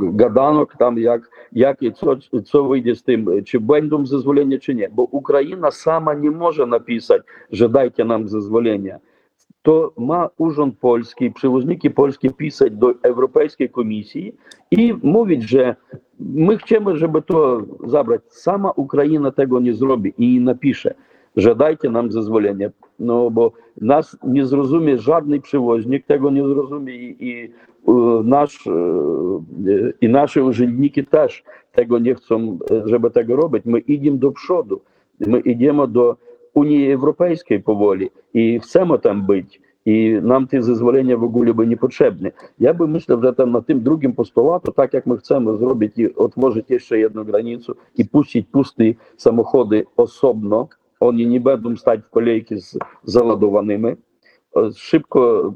gadanok tam jak i co wyjdzie z tym, czy będą zezwolenia, czy nie, bo Ukraina sama nie może napisać, że dajcie nam zezwolenia. To ma Urząd Polski, przewoźniki polskie pisać do Europejskiej Komisji i mówić, że my chcemy, żeby to zabrać. Sama Ukraina tego nie zrobi i nie napisze, że dajcie nam zezwolenie, no bo nas nie zrozumie żadny przewoźnik, tego nie zrozumie i nasze urzędniki też tego nie chcą, żeby tego robić. My idziemy do przodu, my idziemy do Unii Europejskiej powoli i chcemy tam być i nam te zezwolenia w ogóle by nie potrzebne. Ja bym myślał, że tam na tym drugim postulatu, tak jak my chcemy zrobić i otworzyć jeszcze jedną granicę i puścić puste samochody osobno, oni nie będą stać w kolejki z załadowanymi.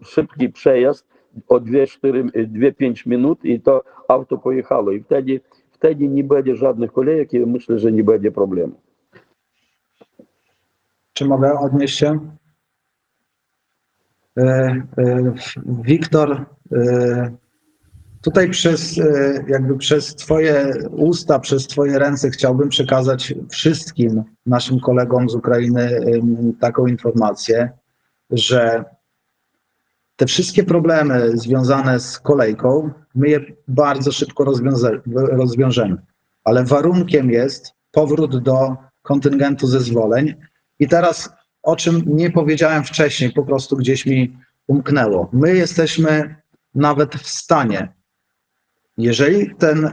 Szybki przejazd o 2-5 minut i to auto pojechało. I wtedy nie będzie żadnych kolejek i myślę, że nie będzie problemu. Czy mogę odnieść się? Wiktor, tutaj przez Twoje usta, przez Twoje ręce chciałbym przekazać wszystkim naszym kolegom z Ukrainy taką informację, że te wszystkie problemy związane z kolejką, my je bardzo szybko rozwiążemy, ale warunkiem jest powrót do kontyngentu zezwoleń. I teraz, o czym nie powiedziałem wcześniej, po prostu gdzieś mi umknęło. My jesteśmy nawet w stanie, jeżeli ten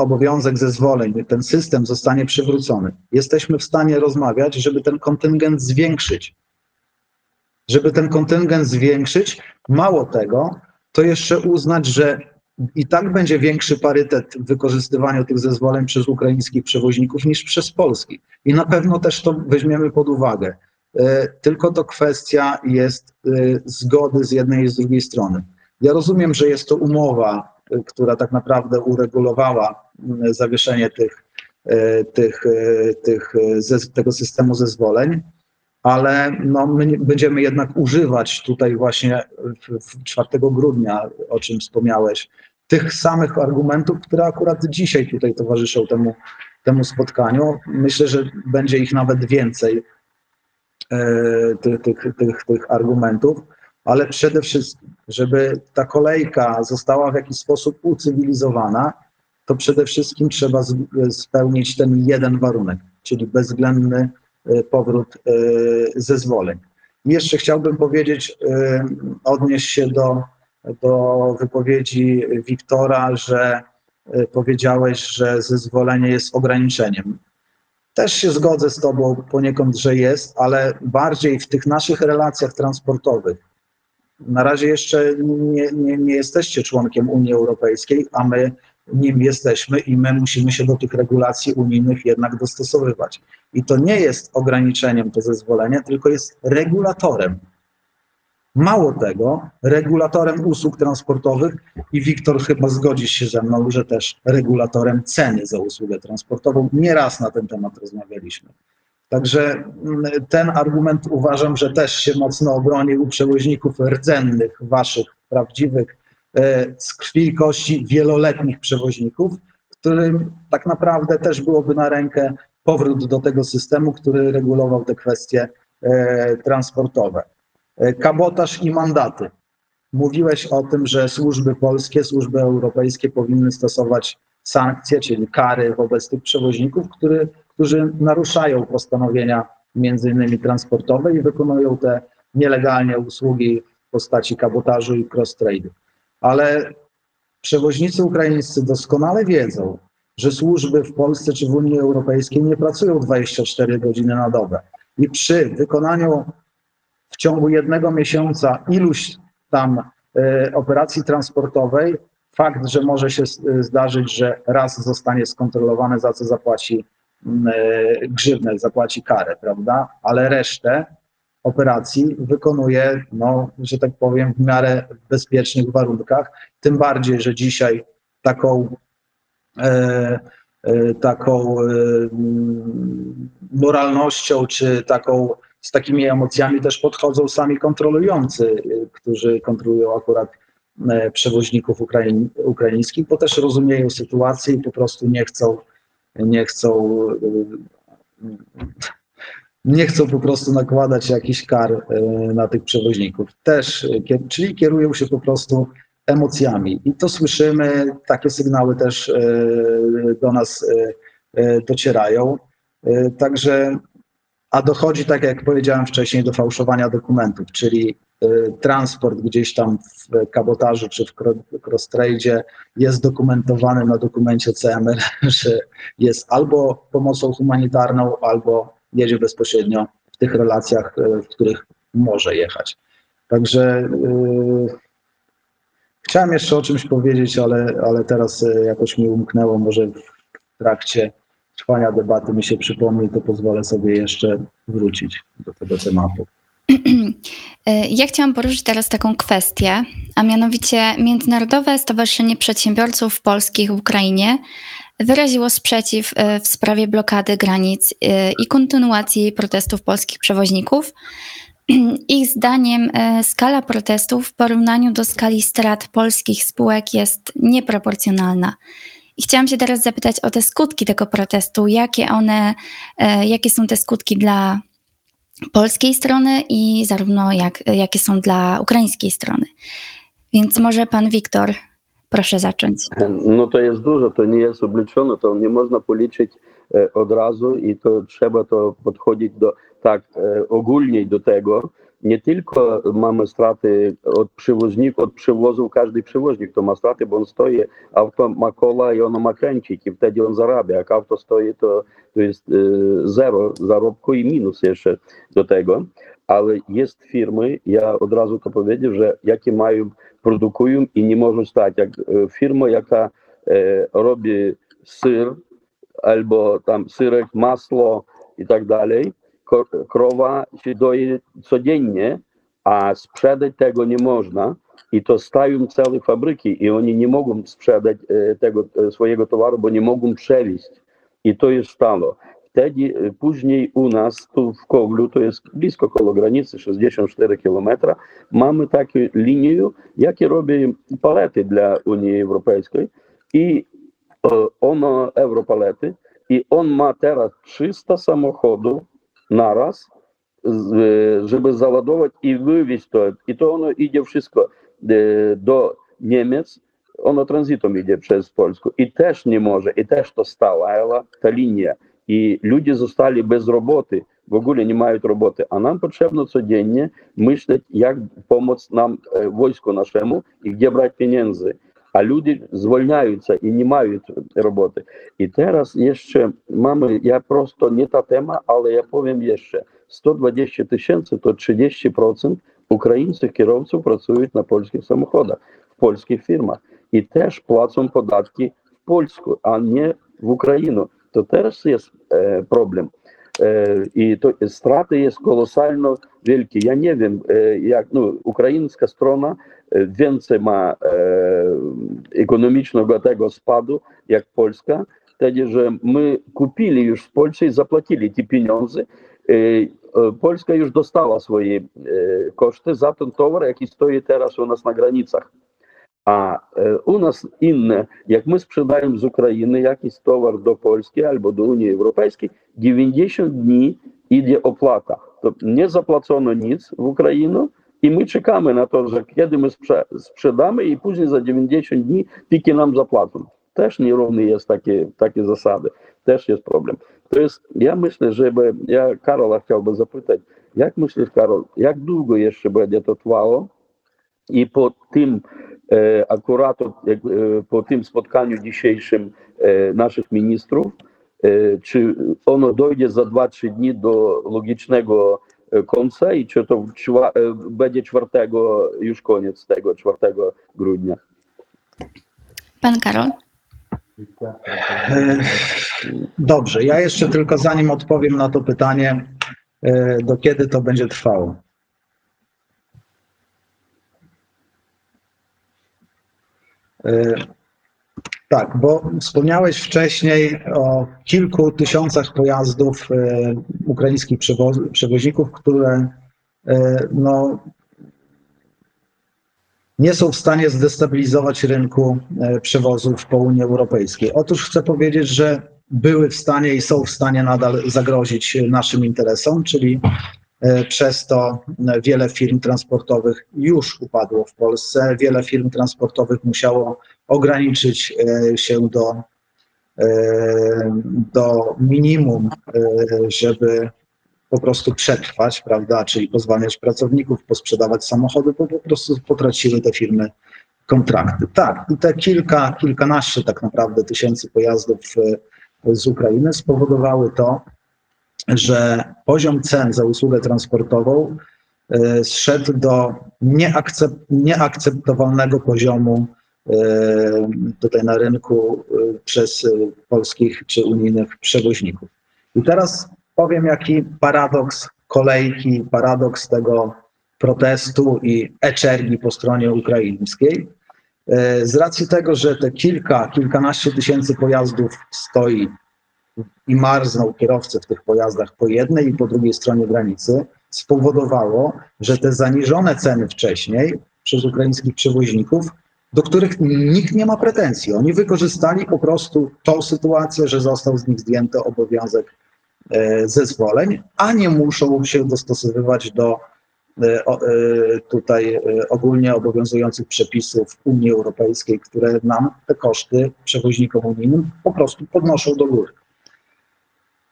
obowiązek zezwoleń, ten system zostanie przywrócony, jesteśmy w stanie rozmawiać, żeby ten kontyngent zwiększyć. Mało tego, to jeszcze uznać, że i tak będzie większy parytet w wykorzystywaniu tych zezwoleń przez ukraińskich przewoźników niż przez polskich. I na pewno też to weźmiemy pod uwagę. Tylko to kwestia jest zgody z jednej i z drugiej strony. Ja rozumiem, że jest to umowa, która tak naprawdę uregulowała zawieszenie tych tego systemu zezwoleń, ale no, my będziemy jednak używać tutaj właśnie 4 grudnia, o czym wspomniałeś, tych samych argumentów, które akurat dzisiaj tutaj towarzyszą temu spotkaniu. Myślę, że będzie ich nawet więcej, tych argumentów, ale przede wszystkim, żeby ta kolejka została w jakiś sposób ucywilizowana, to przede wszystkim trzeba spełnić ten jeden warunek, czyli bezwzględny powrót zezwoleń. Jeszcze chciałbym powiedzieć, odnieść się do wypowiedzi Wiktora, że powiedziałeś, że zezwolenie jest ograniczeniem. Też się zgodzę z tobą poniekąd, że jest, ale bardziej w tych naszych relacjach transportowych. Na razie jeszcze nie jesteście członkiem Unii Europejskiej, a my nim jesteśmy i my musimy się do tych regulacji unijnych jednak dostosowywać. I to nie jest ograniczeniem to zezwolenie, tylko jest regulatorem. Mało tego, regulatorem usług transportowych i Wiktor chyba zgodzi się ze mną, że też regulatorem ceny za usługę transportową. Nieraz na ten temat rozmawialiśmy. Także ten argument uważam, że też się mocno obronił u przewoźników rdzennych, waszych prawdziwych, z krwi i kości wieloletnich przewoźników, którym tak naprawdę też byłoby na rękę powrót do tego systemu, który regulował te kwestie transportowe. Kabotaż i mandaty. Mówiłeś o tym, że służby polskie, służby europejskie powinny stosować sankcje, czyli kary wobec tych przewoźników, którzy naruszają postanowienia między innymi transportowe i wykonują te nielegalnie usługi w postaci kabotażu i cross-trade'u. Ale przewoźnicy ukraińscy doskonale wiedzą, że służby w Polsce czy w Unii Europejskiej nie pracują 24 godziny na dobę i przy wykonaniu w ciągu jednego miesiąca iluś tam operacji transportowej fakt, że może się zdarzyć, że raz zostanie skontrolowany, za co zapłaci grzywnę, zapłaci karę, prawda? Ale resztę operacji wykonuje, no, że tak powiem, w miarę bezpiecznych warunkach. Tym bardziej, że dzisiaj taką moralnością czy z takimi emocjami też podchodzą sami kontrolujący, którzy kontrolują akurat przewoźników ukraińskich, bo też rozumieją sytuację i po prostu nie chcą po prostu nakładać jakichś kar na tych przewoźników. Też, czyli kierują się po prostu emocjami. I to słyszymy, takie sygnały też do nas docierają. Także, a dochodzi, tak jak powiedziałem wcześniej, do fałszowania dokumentów, czyli transport gdzieś tam w kabotażu czy w cross-trade'zie jest dokumentowany na dokumencie CMR, że jest albo pomocą humanitarną, albo jedzie bezpośrednio w tych relacjach, w których może jechać. Także chciałem jeszcze o czymś powiedzieć, ale teraz jakoś mi umknęło, może w trakcie trwania debaty mi się przypomni, to pozwolę sobie jeszcze wrócić do tego tematu. Ja chciałam poruszyć teraz taką kwestię, a mianowicie Międzynarodowe Stowarzyszenie Przedsiębiorców Polskich w Ukrainie wyraziło sprzeciw w sprawie blokady granic i kontynuacji protestów polskich przewoźników. Ich zdaniem skala protestów w porównaniu do skali strat polskich spółek jest nieproporcjonalna. I chciałam się teraz zapytać o te skutki tego protestu, jakie są te skutki dla polskiej strony i zarówno jakie są dla ukraińskiej strony. Więc może pan Wiktor, proszę zacząć. No to jest dużo, to nie jest obliczone, to nie można policzyć od razu i to trzeba to podchodzić do, tak ogólniej do tego. Nie tylko mamy straty od przewozu, każdy przewoźnik to ma straty, bo on stoi, auto ma koła i ono ma kręcik i wtedy on zarabia, jak auto stoi, to jest zero zarobku i minus jeszcze do tego. Ale jest firmy, ja od razu to powiedział, że jakie mają, produkują i nie mogą stać, jak firma, jaka robi syr, albo tam syrek, masło i tak dalej, krowa się doje codziennie, a sprzedać tego nie można i to stają całe fabryki i oni nie mogą sprzedać tego swojego towaru, bo nie mogą przewieźć. I to już stało. Wtedy później u nas tu w Kowlu, to jest blisko koło granicy, 64 km, mamy taką linię, jakie robią palety dla Unii Europejskiej i ono europalety i on ma teraz 300 samochodów naraz, żeby załadować i wywieźć to. I to ono idzie wszystko do Niemiec, ono tranzytom idzie przez Polskę i też nie może, i też to stała ta linia. I ludzie zostali bez roboty, w ogóle nie mają roboty, a nam potrzebno codziennie myśleć, jak pomóc nam, wojsku naszemu i gdzie brać pieniądze. A ludzie zwolniają i nie mają roboty. I teraz jeszcze mamy, ja prosto nie ta tema, ale ja powiem jeszcze, 120 tysięcy to 30% ukraińskich kierowców pracują na polskich samochodach, w polskich firmach. I też płacą podatki w Polsku, a nie w Ukrainę. To też jest problem. I to straty jest kolosalnie wielkie. Ja nie wiem, jak ukraińska strona więcej ma ekonomicznego tego spadu, jak Polska. Wtedy, że my kupili już w Polsce i zapłacili te pieniądze. Polska już dostała swoje koszty za ten towar, jaki stoi teraz u nas na granicach. A u nas inne, jak my sprzedajemy z Ukrainy jakiś towar do Polski albo do Unii Europejskiej, 90 dni idzie opłata. To nie zapłacono nic w Ukrainę i my czekamy na to, że kiedy my sprzedamy i później za 90 dni tylko nam zapłacą. Też nierówny jest takie zasady, też jest problem. To jest, ja myślę, żeby, ja Karola chciałbym zapytać, jak myślisz, Karol, jak długo jeszcze będzie to trwało i po tym akurat po tym spotkaniu dzisiejszym naszych ministrów, czy ono dojdzie za 2-3 dni do logicznego końca i czy to będzie 4, już koniec tego 4 grudnia? Pan Karol? Dobrze, ja jeszcze tylko zanim odpowiem na to pytanie, do kiedy to będzie trwało? Tak, bo wspomniałeś wcześniej o kilku tysiącach pojazdów ukraińskich przewoźników, które nie są w stanie zdestabilizować rynku przewozów po Unii Europejskiej. Otóż chcę powiedzieć, że były w stanie i są w stanie nadal zagrozić naszym interesom, czyli przez to wiele firm transportowych już upadło w Polsce, wiele firm transportowych musiało ograniczyć się do minimum, żeby po prostu przetrwać, prawda, czyli pozwalać pracowników, posprzedawać samochody, bo po prostu potraciły te firmy kontrakty. Tak, i te kilkanaście tak naprawdę tysięcy pojazdów z Ukrainy spowodowały to, że poziom cen za usługę transportową zszedł do nieakceptowalnego poziomu tutaj na rynku przez polskich czy unijnych przewoźników. I teraz powiem, jaki paradoks kolejki, paradoks tego protestu i eczergi po stronie ukraińskiej. Z racji tego, że te kilkanaście tysięcy pojazdów stoi i marzną kierowcy w tych pojazdach po jednej i po drugiej stronie granicy, spowodowało, że te zaniżone ceny wcześniej przez ukraińskich przewoźników, do których nikt nie ma pretensji. Oni wykorzystali po prostu tą sytuację, że został z nich zdjęty obowiązek zezwoleń, a nie muszą się dostosowywać do tutaj ogólnie obowiązujących przepisów Unii Europejskiej, które nam te koszty przewoźnikom unijnym po prostu podnoszą do góry.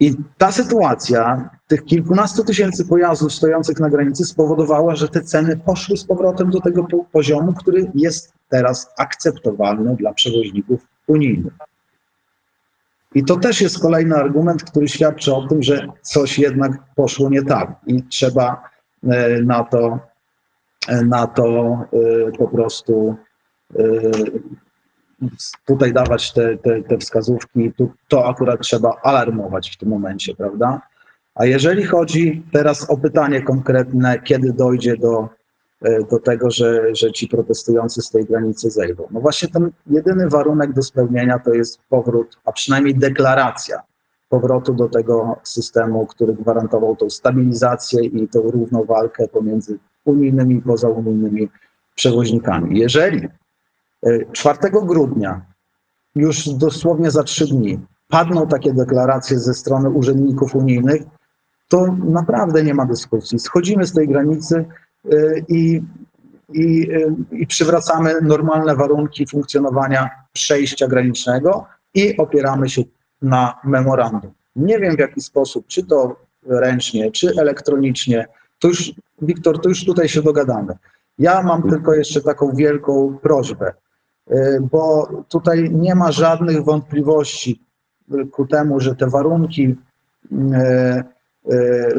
I ta sytuacja tych kilkunastu tysięcy pojazdów stojących na granicy spowodowała, że te ceny poszły z powrotem do tego poziomu, który jest teraz akceptowalny dla przewoźników unijnych. I to też jest kolejny argument, który świadczy o tym, że coś jednak poszło nie tak i trzeba na to po prostu tutaj dawać te wskazówki, to akurat trzeba alarmować w tym momencie, prawda? A jeżeli chodzi teraz o pytanie konkretne, kiedy dojdzie do tego, że ci protestujący z tej granicy zejdą. No właśnie ten jedyny warunek do spełnienia to jest powrót, a przynajmniej deklaracja powrotu do tego systemu, który gwarantował tą stabilizację i tą równą walkę pomiędzy unijnymi i pozaunijnymi przewoźnikami. Jeżeli 4 grudnia, już dosłownie za 3 dni, padną takie deklaracje ze strony urzędników unijnych, to naprawdę nie ma dyskusji. Schodzimy z tej granicy i przywracamy normalne warunki funkcjonowania przejścia granicznego i opieramy się na memorandum. Nie wiem, w jaki sposób, czy to ręcznie, czy elektronicznie. To już, Wiktor, to już tutaj się dogadamy. Ja mam tylko jeszcze taką wielką prośbę, bo tutaj nie ma żadnych wątpliwości ku temu, że te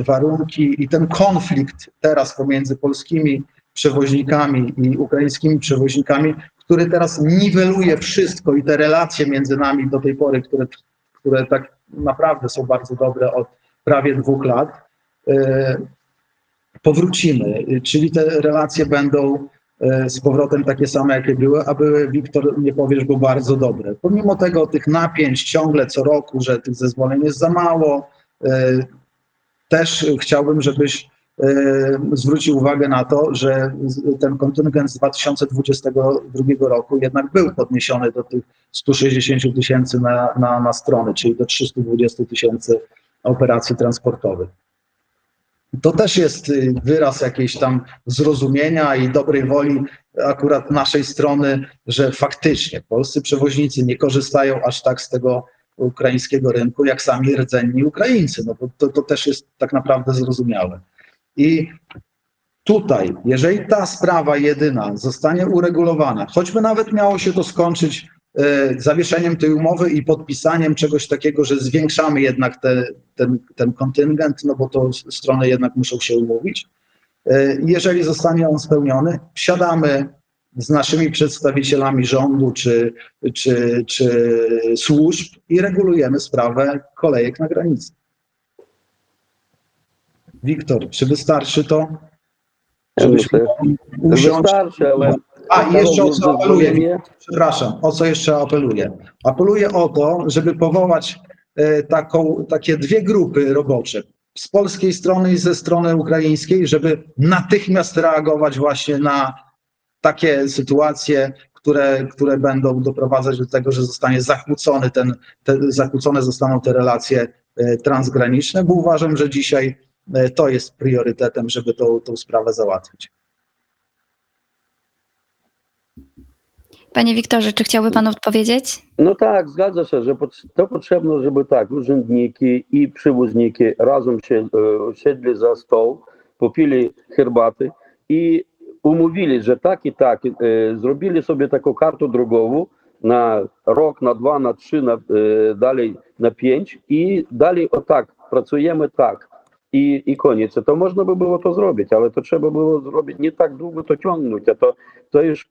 warunki i ten konflikt teraz pomiędzy polskimi przewoźnikami i ukraińskimi przewoźnikami, który teraz niweluje wszystko i te relacje między nami do tej pory, które tak naprawdę są bardzo dobre od prawie 2 lat, powrócimy, czyli te relacje będą z powrotem takie same, jakie były, a były, Wiktor, nie powiesz, bo bardzo dobre. Pomimo tego tych napięć ciągle co roku, że tych zezwoleń jest za mało, też chciałbym, żebyś zwrócił uwagę na to, że ten kontyngent z 2022 roku jednak był podniesiony do tych 160 000 na strony, czyli do 320 000 operacji transportowych. To też jest wyraz jakiejś tam zrozumienia i dobrej woli akurat naszej strony, że faktycznie polscy przewoźnicy nie korzystają aż tak z tego ukraińskiego rynku, jak sami rdzenni Ukraińcy. No bo to też jest tak naprawdę zrozumiałe. I tutaj, jeżeli ta sprawa jedyna zostanie uregulowana, choćby nawet miało się to skończyć zawieszeniem tej umowy i podpisaniem czegoś takiego, że zwiększamy jednak ten kontyngent, no bo to strony jednak muszą się umówić. Jeżeli zostanie on spełniony, siadamy z naszymi przedstawicielami rządu czy służb i regulujemy sprawę kolejek na granicy. Wiktor, czy wystarczy to? Żebyśmy usiąść... jeszcze o co apeluję, przepraszam, o co jeszcze apeluję? Apeluję o to, żeby powołać takie 2 grupy robocze z polskiej strony i ze strony ukraińskiej, żeby natychmiast reagować właśnie na takie sytuacje, które będą doprowadzać do tego, że zostanie zakłócony zakłócone zostaną te relacje transgraniczne, bo uważam, że dzisiaj to jest priorytetem, żeby tą sprawę załatwić. Panie Wiktorze, czy chciałby Pan odpowiedzieć? No tak, zgadza się, że to potrzebne, żeby tak urzędniki i przewoźniki razem się siedli za stoł, popili herbaty i umówili, że tak i tak, zrobili sobie taką kartę drogową na rok, na 2, na 3, dalej na 5 i dalej o tak, pracujemy tak. I koniec. To można by było to zrobić, ale to trzeba było zrobić nie tak długo to ciągnąć, a to już,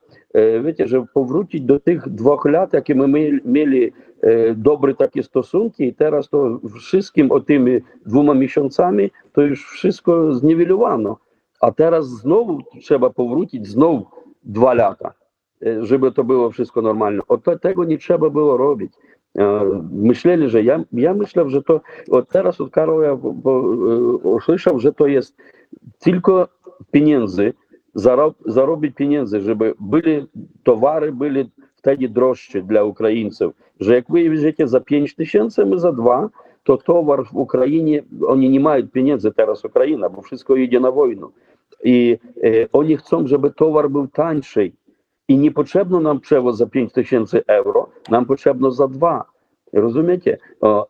wiecie, że powrócić do tych 2 lat, jakie my mieli dobre takie stosunki i teraz to wszystkim o tymi 2 miesiącami to już wszystko zniwelowano, a teraz znowu trzeba powrócić, znowu 2 lata, żeby to było wszystko normalne. Tego nie trzeba było robić. Myśleli, że ja myślał, że to od teraz od Karola usłyszał, że to jest tylko pieniędzy, zarobić pieniędzy, żeby były towary, były wtedy droższe dla Ukraińców, że jak wy wjeżdżacie za 5 000, my za 2, to towar w Ukrainie, oni nie mają pieniędzy teraz Ukraina, bo wszystko idzie na wojnę i oni chcą, żeby towar był tańszy. I nie potrzebno nam przewoz za 5 000 euro, nam potrzebno za 2. Rozumiecie?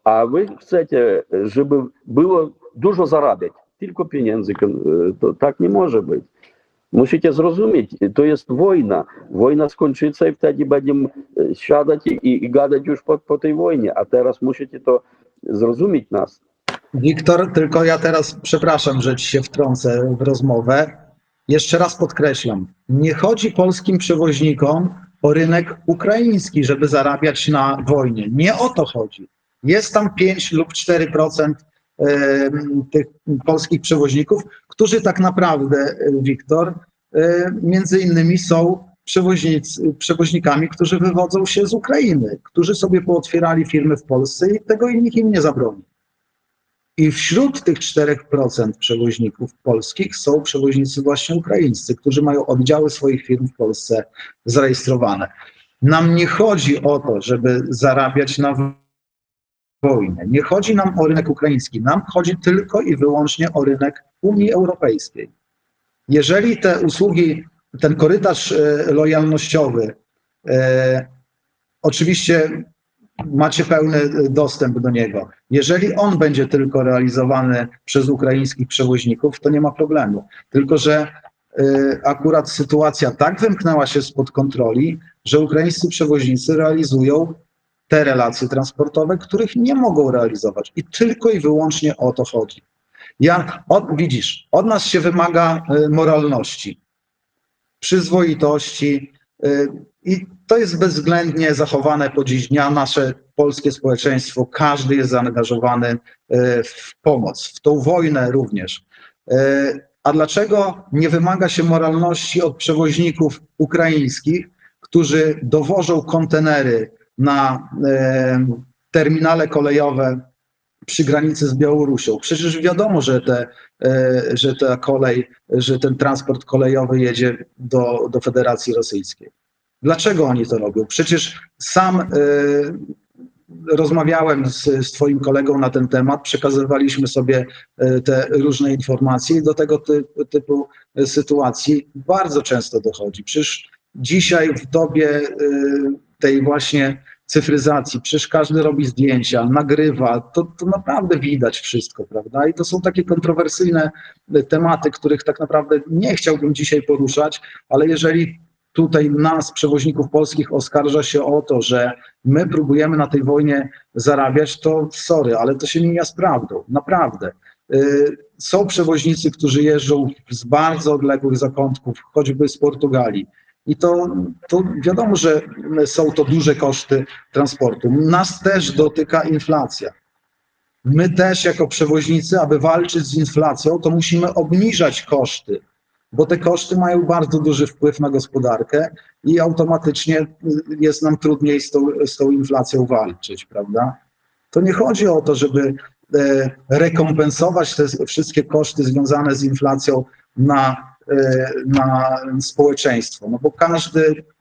A wy chcecie, żeby było dużo zarabiać, tylko pieniędzy. To tak nie może być. Musicie zrozumieć, to jest wojna. Wojna skończyca i wtedy będziemy siadać i gadać już po tej wojnie. A teraz musicie to zrozumieć nas. Wiktor, tylko ja teraz przepraszam, że ci się wtrącę w rozmowę. Jeszcze raz podkreślam, nie chodzi polskim przewoźnikom o rynek ukraiński, żeby zarabiać na wojnie. Nie o to chodzi. Jest tam 5 lub 4% tych polskich przewoźników, którzy tak naprawdę, Wiktor, między innymi są przewoźnikami, którzy wywodzą się z Ukrainy, którzy sobie pootwierali firmy w Polsce i tego nikt im nie zabroni. I wśród tych 4% przewoźników polskich są przewoźnicy właśnie ukraińscy, którzy mają oddziały swoich firm w Polsce zarejestrowane. Nam nie chodzi o to, żeby zarabiać na wojnie. Nie chodzi nam o rynek ukraiński. Nam chodzi tylko i wyłącznie o rynek Unii Europejskiej. Jeżeli te usługi, ten korytarz lojalnościowy, oczywiście macie pełny dostęp do niego. Jeżeli on będzie tylko realizowany przez ukraińskich przewoźników, to nie ma problemu. Tylko że akurat sytuacja tak wymknęła się spod kontroli, że ukraińscy przewoźnicy realizują te relacje transportowe, których nie mogą realizować. I tylko i wyłącznie o to chodzi. Widzisz, od nas się wymaga moralności, przyzwoitości i to jest bezwzględnie zachowane po dziś dnia. Nasze polskie społeczeństwo, każdy jest zaangażowany w pomoc, w tą wojnę również. A dlaczego nie wymaga się moralności od przewoźników ukraińskich, którzy dowożą kontenery na terminale kolejowe przy granicy z Białorusią? Przecież wiadomo, że ten transport kolejowy jedzie do Federacji Rosyjskiej. Dlaczego oni to robią? Przecież sam rozmawiałem z twoim kolegą na ten temat, przekazywaliśmy sobie te różne informacje i do tego typu sytuacji bardzo często dochodzi. Przecież dzisiaj w dobie tej właśnie cyfryzacji, przecież każdy robi zdjęcia, nagrywa, to naprawdę widać wszystko, prawda? I to są takie kontrowersyjne tematy, których tak naprawdę nie chciałbym dzisiaj poruszać, ale jeżeli tutaj nas, przewoźników polskich, oskarża się o to, że my próbujemy na tej wojnie zarabiać, to sorry, ale to się mija z prawdą, naprawdę. Są przewoźnicy, którzy jeżdżą z bardzo odległych zakątków, choćby z Portugalii. I to wiadomo, że są to duże koszty transportu. Nas też dotyka inflacja. My też jako przewoźnicy, aby walczyć z inflacją, to musimy obniżać koszty, bo te koszty mają bardzo duży wpływ na gospodarkę i automatycznie jest nam trudniej z tą inflacją walczyć, prawda? To nie chodzi o to, żeby rekompensować te wszystkie koszty związane z inflacją na społeczeństwo, no bo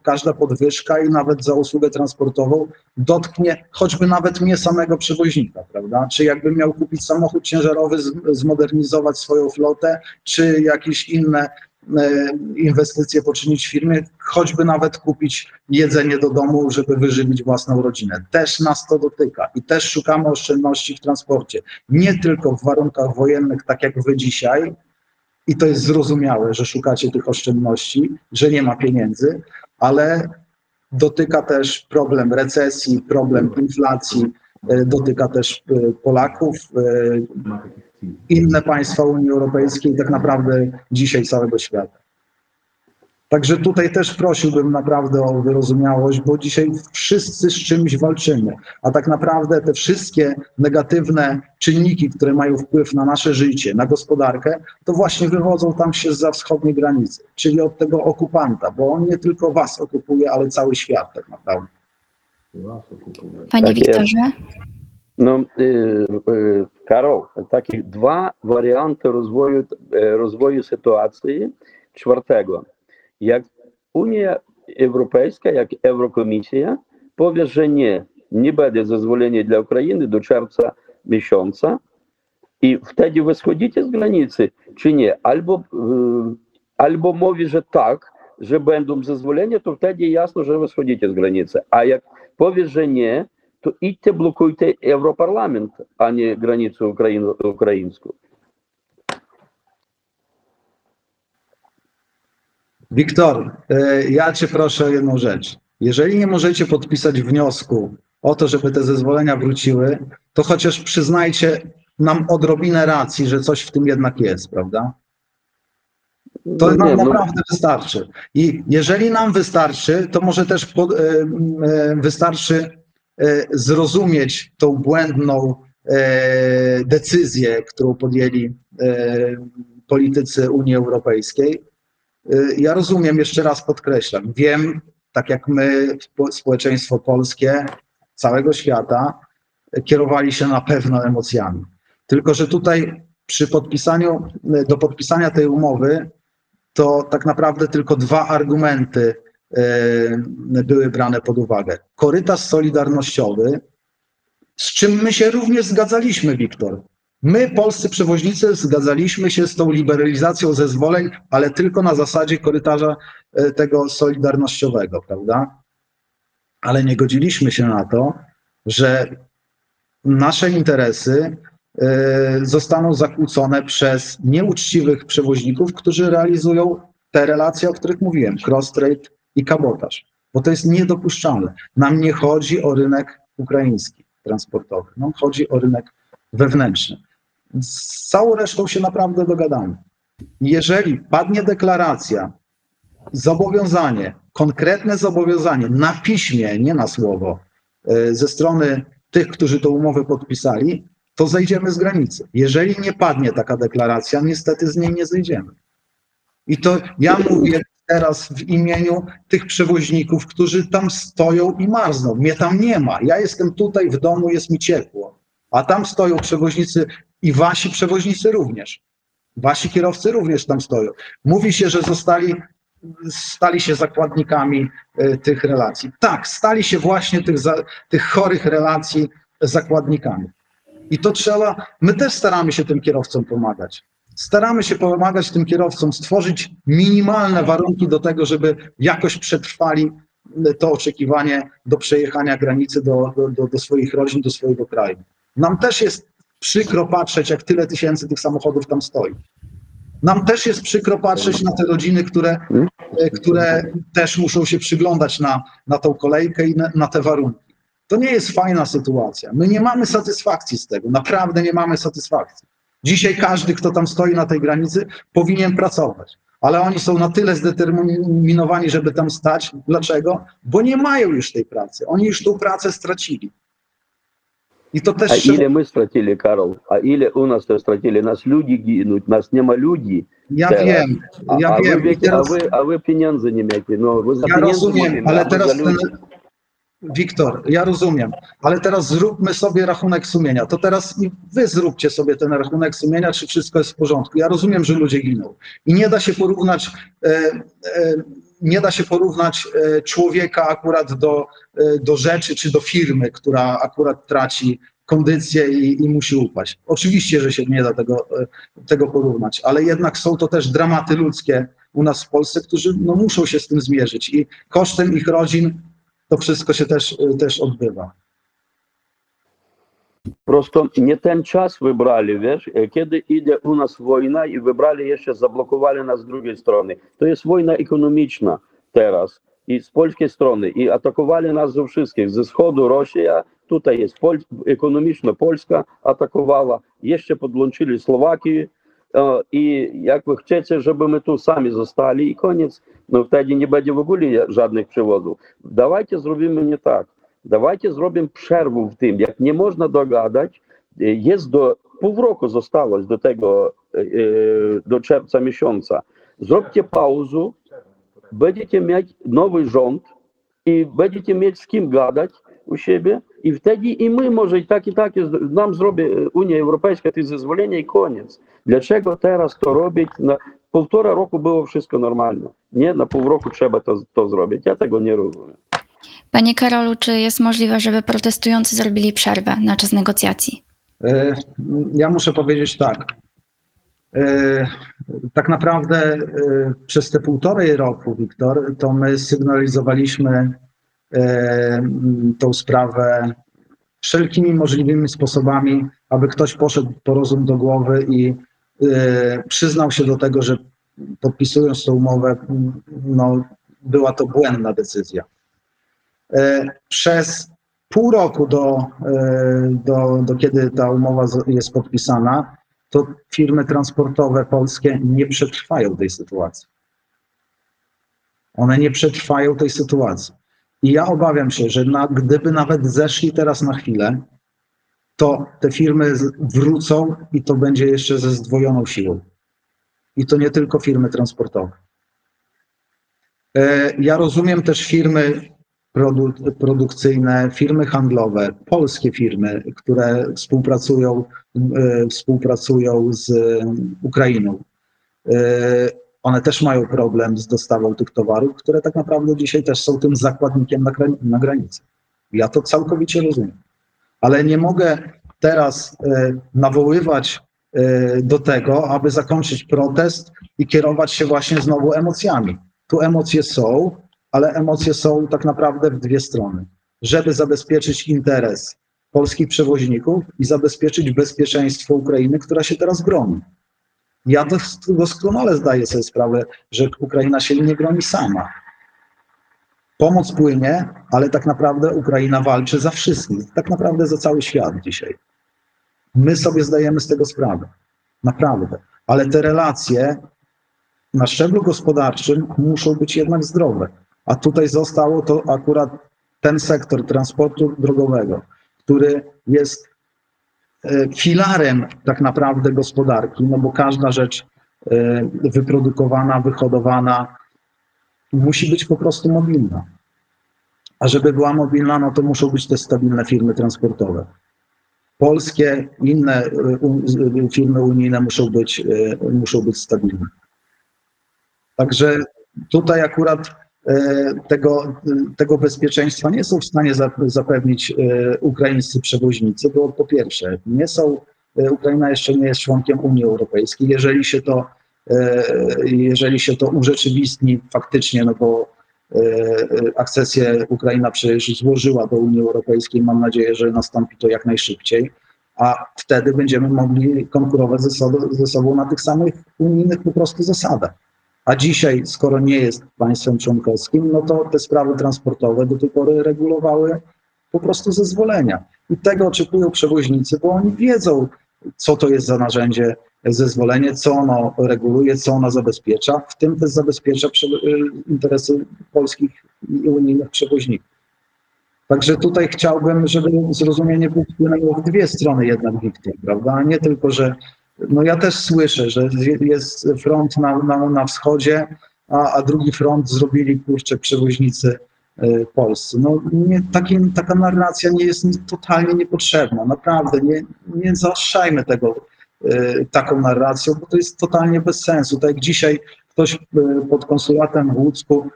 każda podwyżka i nawet za usługę transportową dotknie choćby nawet mnie samego przewoźnika, prawda? Czy jakbym miał kupić samochód ciężarowy, zmodernizować swoją flotę, czy jakieś inne inwestycje poczynić w firmie, choćby nawet kupić jedzenie do domu, żeby wyżywić własną rodzinę. Też nas to dotyka i też szukamy oszczędności w transporcie. Nie tylko w warunkach wojennych, tak jak wy dzisiaj, i to jest zrozumiałe, że szukacie tych oszczędności, że nie ma pieniędzy, ale dotyka też problem recesji, problem inflacji, dotyka też Polaków, inne państwa Unii Europejskiej i tak naprawdę dzisiaj całego świata. Także tutaj też prosiłbym naprawdę o wyrozumiałość, bo dzisiaj wszyscy z czymś walczymy, a tak naprawdę te wszystkie negatywne czynniki, które mają wpływ na nasze życie, na gospodarkę, to właśnie wywodzą tam się zza wschodniej granicy, czyli od tego okupanta, bo on nie tylko was okupuje, ale cały świat tak naprawdę. Panie Wiktorze? No, Karol, takie dwa warianty rozwoju sytuacji czwartego. Jak Unia Europejska, jak Eurokomisja powie, że nie będzie zezwolenia dla Ukrainy do czerwca miesiąca i wtedy wy schodzicie z granicy, czy nie? Albo mówi, że tak, że będą zezwolenia, to wtedy jasno, że wy schodzicie z granicy. A jak powie, że nie, to idźcie, blokujcie Europarlament, a nie granicę ukraińską. Wiktor, ja cię proszę o jedną rzecz. Jeżeli nie możecie podpisać wniosku o to, żeby te zezwolenia wróciły, to chociaż przyznajcie nam odrobinę racji, że coś w tym jednak jest, prawda? To nam naprawdę wystarczy. I jeżeli nam wystarczy, to może też wystarczy zrozumieć tą błędną decyzję, którą podjęli politycy Unii Europejskiej, Ja rozumiem, jeszcze raz podkreślam, wiem, tak jak my, społeczeństwo polskie, całego świata, kierowali się na pewno emocjami. Tylko że tutaj przy podpisaniu, do podpisania tej umowy, to tak naprawdę tylko dwa argumenty były brane pod uwagę. Korytarz solidarnościowy, z czym my się również zgadzaliśmy, Wiktor. My, polscy przewoźnicy, zgadzaliśmy się z tą liberalizacją zezwoleń, ale tylko na zasadzie korytarza tego solidarnościowego, prawda? Ale nie godziliśmy się na to, że nasze interesy zostaną zakłócone przez nieuczciwych przewoźników, którzy realizują te relacje, o których mówiłem, cross-trade i kabotaż, bo to jest niedopuszczalne. Nam nie chodzi o rynek ukraiński transportowy, nam chodzi o rynek wewnętrzny. Z całą resztą się naprawdę dogadamy. Jeżeli padnie deklaracja, zobowiązanie, konkretne zobowiązanie na piśmie, nie na słowo, ze strony tych, którzy tę umowę podpisali, to zejdziemy z granicy. Jeżeli nie padnie taka deklaracja, niestety z niej nie zejdziemy. I to ja mówię teraz w imieniu tych przewoźników, którzy tam stoją i marzną. Mnie tam nie ma. Ja jestem tutaj w domu, jest mi ciepło. A tam stoją przewoźnicy i wasi przewoźnicy również. Wasi kierowcy również tam stoją. Mówi się, że stali się zakładnikami tych relacji. Tak, stali się właśnie tych chorych relacji zakładnikami. I to trzeba, my też staramy się tym kierowcom pomagać. Staramy się pomagać tym kierowcom, stworzyć minimalne warunki do tego, żeby jakoś przetrwali to oczekiwanie do przejechania granicy do swoich rodzin, do swojego kraju. Nam też jest przykro patrzeć, jak tyle tysięcy tych samochodów tam stoi. Nam też jest przykro patrzeć na te rodziny, które też muszą się przyglądać na tą kolejkę i na te warunki. To nie jest fajna sytuacja. My nie mamy satysfakcji z tego. Naprawdę nie mamy satysfakcji. Dzisiaj każdy, kto tam stoi na tej granicy, powinien pracować. Ale oni są na tyle zdeterminowani, żeby tam stać. Dlaczego? Bo nie mają już tej pracy. Oni już tą pracę stracili. I to też... A ile my stracili, Karol? A ile u nas to stracili? Nas ludzie giną, nas nie ma ludzi. Ja teraz. Wiem, ja wiem. Wy wiecie, teraz... a wy pieniądze nie macie. No, wy za ja rozumiem, mamy, ale teraz... Wiktor, ja rozumiem, ale teraz zróbmy sobie rachunek sumienia. To teraz i wy zróbcie sobie ten rachunek sumienia, czy wszystko jest w porządku. Ja rozumiem, że ludzie giną. I nie da się porównać, człowieka akurat do rzeczy, czy do firmy, która akurat traci kondycję i musi upaść. Oczywiście, że się nie da tego porównać, ale jednak są to też dramaty ludzkie u nas w Polsce, którzy no, muszą się z tym zmierzyć i kosztem ich rodzin to wszystko się też odbywa. Prosto nie ten czas wybrali, wiesz, kiedy idzie u nas wojna i wybrali jeszcze, zablokowali nas z drugiej strony. To jest wojna ekonomiczna teraz i z polskiej strony i atakowali nas ze wszystkich, ze wschodu Rosja, tutaj jest ekonomiczna Polska atakowała, jeszcze podłączyli Słowakię. I jak wy chcecie, żeby my tu sami zostali i koniec, no wtedy nie będzie w ogóle żadnych przewozów. Dawajcie zrobimy nie tak, dawajcie zrobimy przerwę w tym, jak nie można dogadać, jest do pół roku zostało do tego, do czerwca miesiąca. Zróbcie pauzę, będziecie mieć nowy rząd i będziecie mieć z kim gadać u siebie i wtedy i my może i tak nam zrobi Unia Europejska te zezwolenia i koniec. Dlaczego teraz to robić? Na półtora roku było wszystko normalne. Nie, na pół roku trzeba to zrobić. Ja tego nie rozumiem. Panie Karolu, czy jest możliwe, żeby protestujący zrobili przerwę na czas negocjacji? Ja muszę powiedzieć tak. Tak naprawdę przez te półtorej roku, Wiktor, to my sygnalizowaliśmy tą sprawę wszelkimi możliwymi sposobami, aby ktoś poszedł po rozum do głowy i przyznał się do tego, że podpisując tę umowę, no, była to błędna decyzja. Przez pół roku do kiedy ta umowa jest podpisana, to firmy transportowe polskie nie przetrwają tej sytuacji. One nie przetrwają tej sytuacji. I ja obawiam się, że gdyby nawet zeszli teraz na chwilę, to te firmy wrócą i to będzie jeszcze ze zdwojoną siłą. I to nie tylko firmy transportowe. Ja rozumiem też firmy produkcyjne, firmy handlowe, polskie firmy, które współpracują z Ukrainą. One też mają problem z dostawą tych towarów, które tak naprawdę dzisiaj też są tym zakładnikiem na granicy. Ja to całkowicie rozumiem. Ale nie mogę teraz nawoływać do tego, aby zakończyć protest i kierować się właśnie znowu emocjami. Tu emocje są, ale emocje są tak naprawdę w dwie strony. Żeby zabezpieczyć interes polskich przewoźników i zabezpieczyć bezpieczeństwo Ukrainy, która się teraz broni. Ja doskonale zdaję sobie sprawę, że Ukraina się nie broni sama. Pomoc płynie, ale tak naprawdę Ukraina walczy za wszystkich, tak naprawdę za cały świat dzisiaj. My sobie zdajemy z tego sprawę, naprawdę. Ale te relacje na szczeblu gospodarczym muszą być jednak zdrowe. A tutaj zostało to akurat ten sektor transportu drogowego, który jest filarem tak naprawdę gospodarki, no bo każda rzecz wyprodukowana, wyhodowana musi być po prostu mobilna. A żeby była mobilna, no to muszą być też stabilne firmy transportowe. Polskie, inne firmy unijne muszą być stabilne. Także tutaj akurat tego bezpieczeństwa nie są w stanie zapewnić ukraińscy przewoźnicy, bo po pierwsze Ukraina jeszcze nie jest członkiem Unii Europejskiej. Jeżeli się to urzeczywistni faktycznie, no bo akcesję Ukraina przecież złożyła do Unii Europejskiej, mam nadzieję, że nastąpi to jak najszybciej, a wtedy będziemy mogli konkurować ze sobą na tych samych unijnych po prostu zasadach. A dzisiaj, skoro nie jest państwem członkowskim, no to te sprawy transportowe do tej pory regulowały po prostu zezwolenia. I tego oczekują przewoźnicy, bo oni wiedzą, co to jest za narzędzie zezwolenie, co ono reguluje, co ono zabezpiecza, w tym też zabezpiecza interesy polskich i unijnych przewoźników. Także tutaj chciałbym, żeby zrozumienie było w dwie strony jednak Wiktor, prawda? A nie tylko, że no ja też słyszę, że jest front na wschodzie, a drugi front zrobili, kurczę, przewoźnicy polscy. No nie, taka narracja nie jest totalnie niepotrzebna, naprawdę nie zaostrzajmy tego taką narracją, bo to jest totalnie bez sensu. Tak jak dzisiaj ktoś pod konsulatem w Łódzku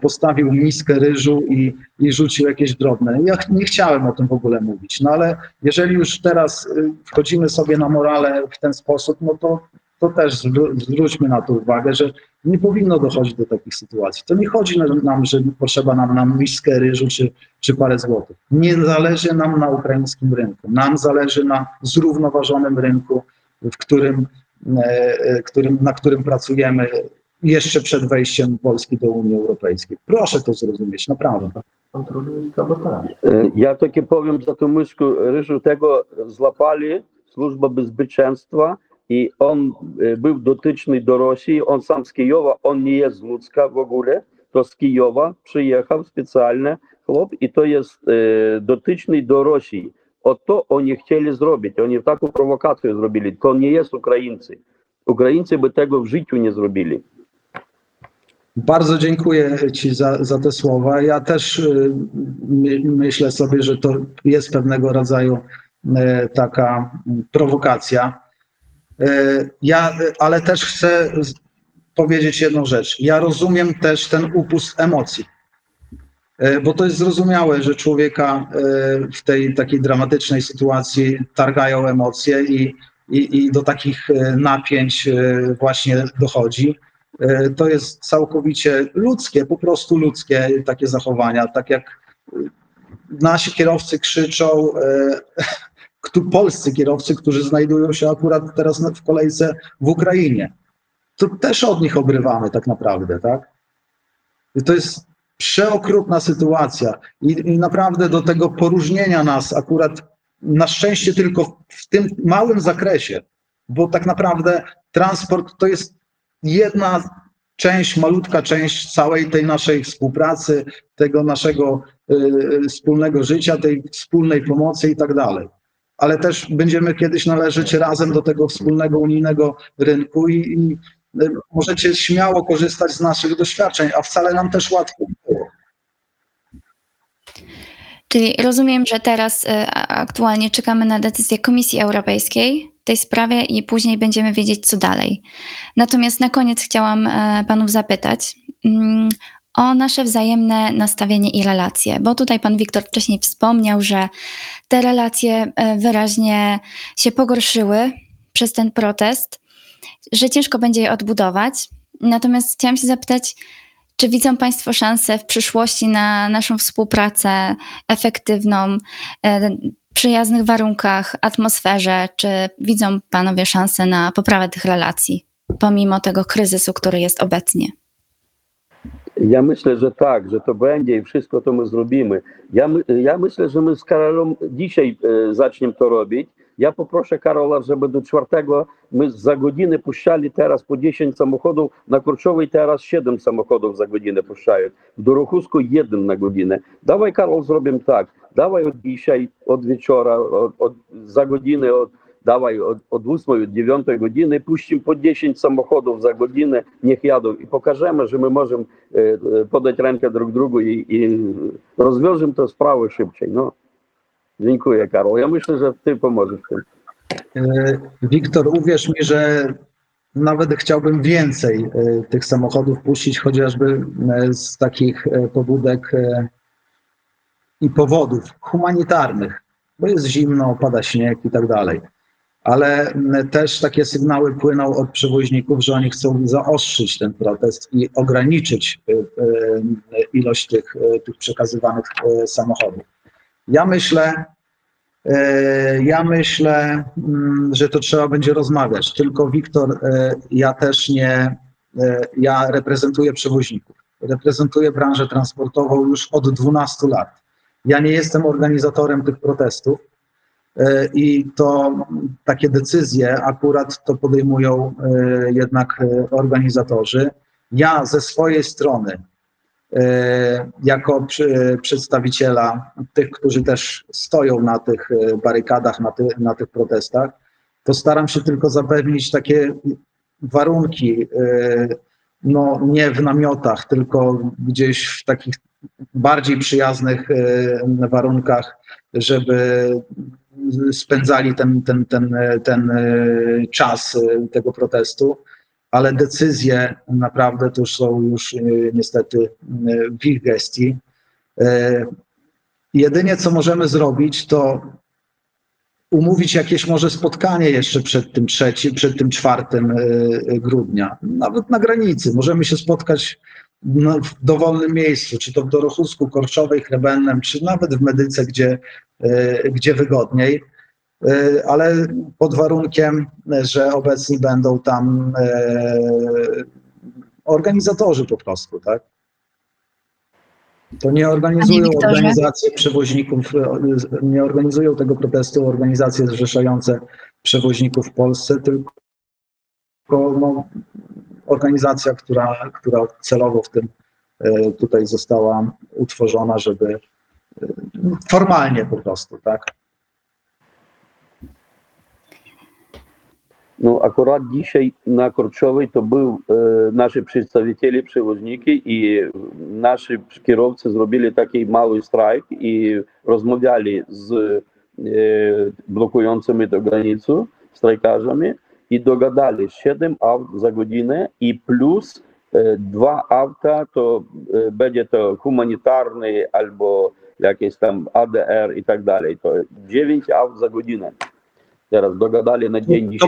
postawił miskę ryżu i rzucił jakieś drobne. Ja nie chciałem o tym w ogóle mówić, no ale jeżeli już teraz wchodzimy sobie na morale w ten sposób, no to też zwróćmy na to uwagę, że nie powinno dochodzić do takich sytuacji. To nie chodzi nam, że potrzeba nam miskę ryżu czy parę złotych. Nie zależy nam na ukraińskim rynku. Nam zależy na zrównoważonym rynku, na którym pracujemy jeszcze przed wejściem Polski do Unii Europejskiej. Proszę to zrozumieć, naprawdę. Ja takie powiem za tą myszkę ryżu, tego złapali Służba Bezpieczeństwa i on był dotyczny do Rosji, on sam z Kijowa, on nie jest z Łódzka w ogóle, to z Kijowa przyjechał specjalnie chłop i to jest dotyczny do Rosji. Oto oni chcieli zrobić, oni taką prowokację zrobili, to nie jest Ukraińcy. Ukraińcy by tego w życiu nie zrobili. Bardzo dziękuję Ci za te słowa. Ja też myślę sobie, że to jest pewnego rodzaju taka prowokacja. Ale też chcę powiedzieć jedną rzecz. Ja rozumiem też ten upust emocji, bo to jest zrozumiałe, że człowieka w tej takiej dramatycznej sytuacji targają emocje i do takich napięć właśnie dochodzi. To jest całkowicie ludzkie, po prostu ludzkie takie zachowania, tak jak nasi kierowcy krzyczą, polscy kierowcy, którzy znajdują się akurat teraz w kolejce w Ukrainie. To też od nich obrywamy tak naprawdę, tak? To jest przeokrutna sytuacja i naprawdę do tego poróżnienia nas akurat na szczęście tylko w tym małym zakresie, bo tak naprawdę transport to jest jedna część, malutka część całej tej naszej współpracy, tego naszego wspólnego życia, tej wspólnej pomocy i tak dalej. Ale też będziemy kiedyś należeć razem do tego wspólnego unijnego rynku i możecie śmiało korzystać z naszych doświadczeń, a wcale nam też łatwo było. Czyli rozumiem, że teraz aktualnie czekamy na decyzję Komisji Europejskiej w tej sprawie i później będziemy wiedzieć, co dalej. Natomiast na koniec chciałam panów zapytać o nasze wzajemne nastawienie i relacje, bo tutaj pan Wiktor wcześniej wspomniał, że te relacje wyraźnie się pogorszyły przez ten protest, że ciężko będzie je odbudować. Natomiast chciałam się zapytać, czy widzą Państwo szansę w przyszłości na naszą współpracę efektywną, w przyjaznych warunkach, atmosferze? Czy widzą Panowie szansę na poprawę tych relacji, pomimo tego kryzysu, który jest obecnie? Ja myślę, że tak, że to będzie i wszystko to my zrobimy. Ja myślę, że my z Karolem dzisiaj zaczniemy to robić. Ja poproszę Karola, żeby do czwartego my za godzinę puszczali teraz po 10 samochodów, na Korczowej teraz 7 samochodów za godzinę puszczają, w Dorohusku 1 na godzinę. Dawaj, Karol, zrobimy tak, dawaj od dzisiaj, od wieczora, za godzinę, dawaj od 8, od 9 godziny, puścimy po 10 samochodów za godzinę, niech jadą i pokażemy, że my możemy podać rękę drugi drugu i rozwiążemy tę sprawę szybciej, no. Dziękuję, Karol. Ja myślę, że Ty pomożesz w tym. Wiktor, uwierz mi, że nawet chciałbym więcej tych samochodów puścić, chociażby z takich pobudek i powodów humanitarnych, bo jest zimno, pada śnieg i tak dalej. Ale też takie sygnały płyną od przewoźników, że oni chcą zaostrzyć ten protest i ograniczyć ilość tych przekazywanych samochodów. Ja myślę, że to trzeba będzie rozmawiać, tylko Wiktor, ja reprezentuję przewoźników, reprezentuję branżę transportową już od 12 lat. Ja nie jestem organizatorem tych protestów i to takie decyzje akurat to podejmują jednak organizatorzy. Ja ze swojej strony, jako przedstawiciela tych, którzy też stoją na tych barykadach, na tych protestach, to staram się tylko zapewnić takie warunki, no nie w namiotach, tylko gdzieś w takich bardziej przyjaznych warunkach, żeby spędzali ten czas tego protestu. Ale decyzje naprawdę to są już niestety w ich gestii. Jedynie co możemy zrobić, to umówić jakieś może spotkanie jeszcze przed tym 4 grudnia. Nawet na granicy. Możemy się spotkać w dowolnym miejscu, czy to w Dorohusku, Korczowej, Hrebennem, czy nawet w Medyce, gdzie wygodniej. Ale pod warunkiem, że obecni będą tam organizatorzy po prostu, tak? To nie organizują organizacje przewoźników, nie organizują tego protestu organizacje zrzeszające przewoźników w Polsce, tylko no, organizacja, która celowo w tym tutaj została utworzona, żeby formalnie po prostu, tak? No akurat dzisiaj na Korczowej to był nasi przedstawiciele, przewoźniki i nasi kierowcy zrobili taki mały strajk i rozmawiali z blokującymi tę granicę, strajkarzami i dogadali 7 aut za godzinę i plus 2 auta, to będzie to humanitarny albo jakieś tam ADR i tak dalej, to 9 aut za godzinę. Teraz dogadali na dzień dzisiejszy.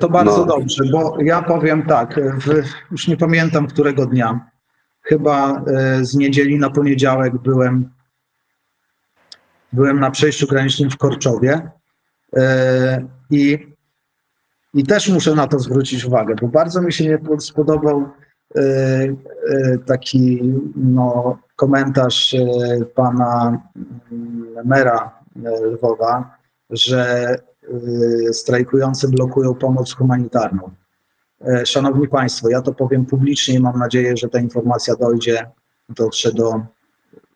To bardzo dobrze, bo ja powiem tak, już nie pamiętam którego dnia, chyba z niedzieli na poniedziałek byłem na przejściu granicznym w Korczowie i też muszę na to zwrócić uwagę, bo bardzo mi się nie spodobał taki no, komentarz pana mera Lwowa, że strajkujący blokują pomoc humanitarną. Szanowni Państwo, ja to powiem publicznie i mam nadzieję, że ta informacja dotrze do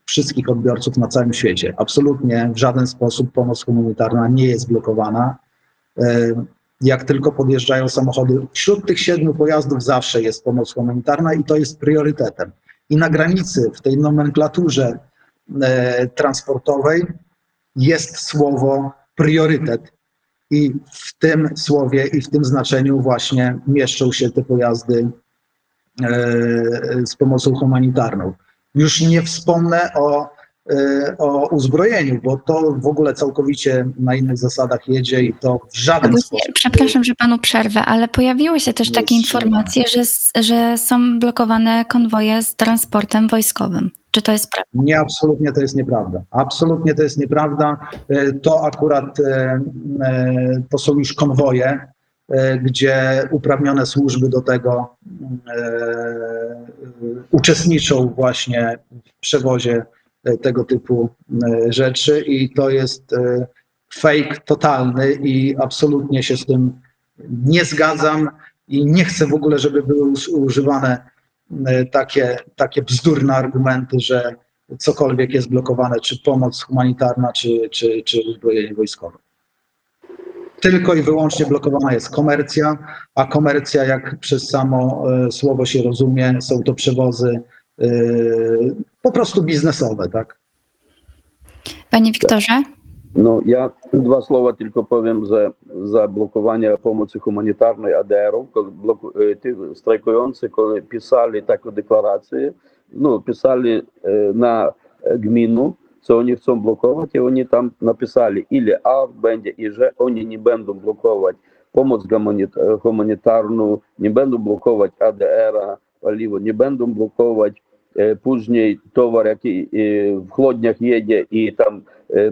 wszystkich odbiorców na całym świecie. Absolutnie w żaden sposób pomoc humanitarna nie jest blokowana. jak tylko podjeżdżają samochody. Wśród tych 7 pojazdów zawsze jest pomoc humanitarna i to jest priorytetem. I na granicy, w tej nomenklaturze transportowej jest słowo priorytet. I w tym słowie i w tym znaczeniu właśnie mieszczą się te pojazdy z pomocą humanitarną. Już nie wspomnę o uzbrojeniu, bo to w ogóle całkowicie na innych zasadach jedzie i to w żaden sposób... Przepraszam, że panu przerwę, ale pojawiły się też takie informacje, że są blokowane konwoje z transportem wojskowym. Czy to jest prawda? Nie, absolutnie to jest nieprawda. Absolutnie to jest nieprawda. To akurat to są już konwoje, gdzie uprawnione służby do tego uczestniczą właśnie w przewozie tego typu rzeczy i to jest fake totalny i absolutnie się z tym nie zgadzam i nie chcę w ogóle, żeby były używane takie bzdurne argumenty, że cokolwiek jest blokowane, czy pomoc humanitarna, czy uzbrojenie wojskowe. Tylko i wyłącznie blokowana jest komercja, a komercja, jak przez samo słowo się rozumie, są to przewozy po prostu biznesowe, tak? Panie Wiktorze? No ja 2 słowa tylko powiem za blokowanie pomocy humanitarnej ADR-u. Tych strajkujących, kiedy pisali taką deklarację, no pisali na gminu, co oni chcą blokować i oni tam napisali, ile aut będzie i że oni nie będą blokować pomoc humanitarną, nie będą blokować ADR-a, paliwo, nie będą blokować później towar, jaki w chłodniach jedzie i tam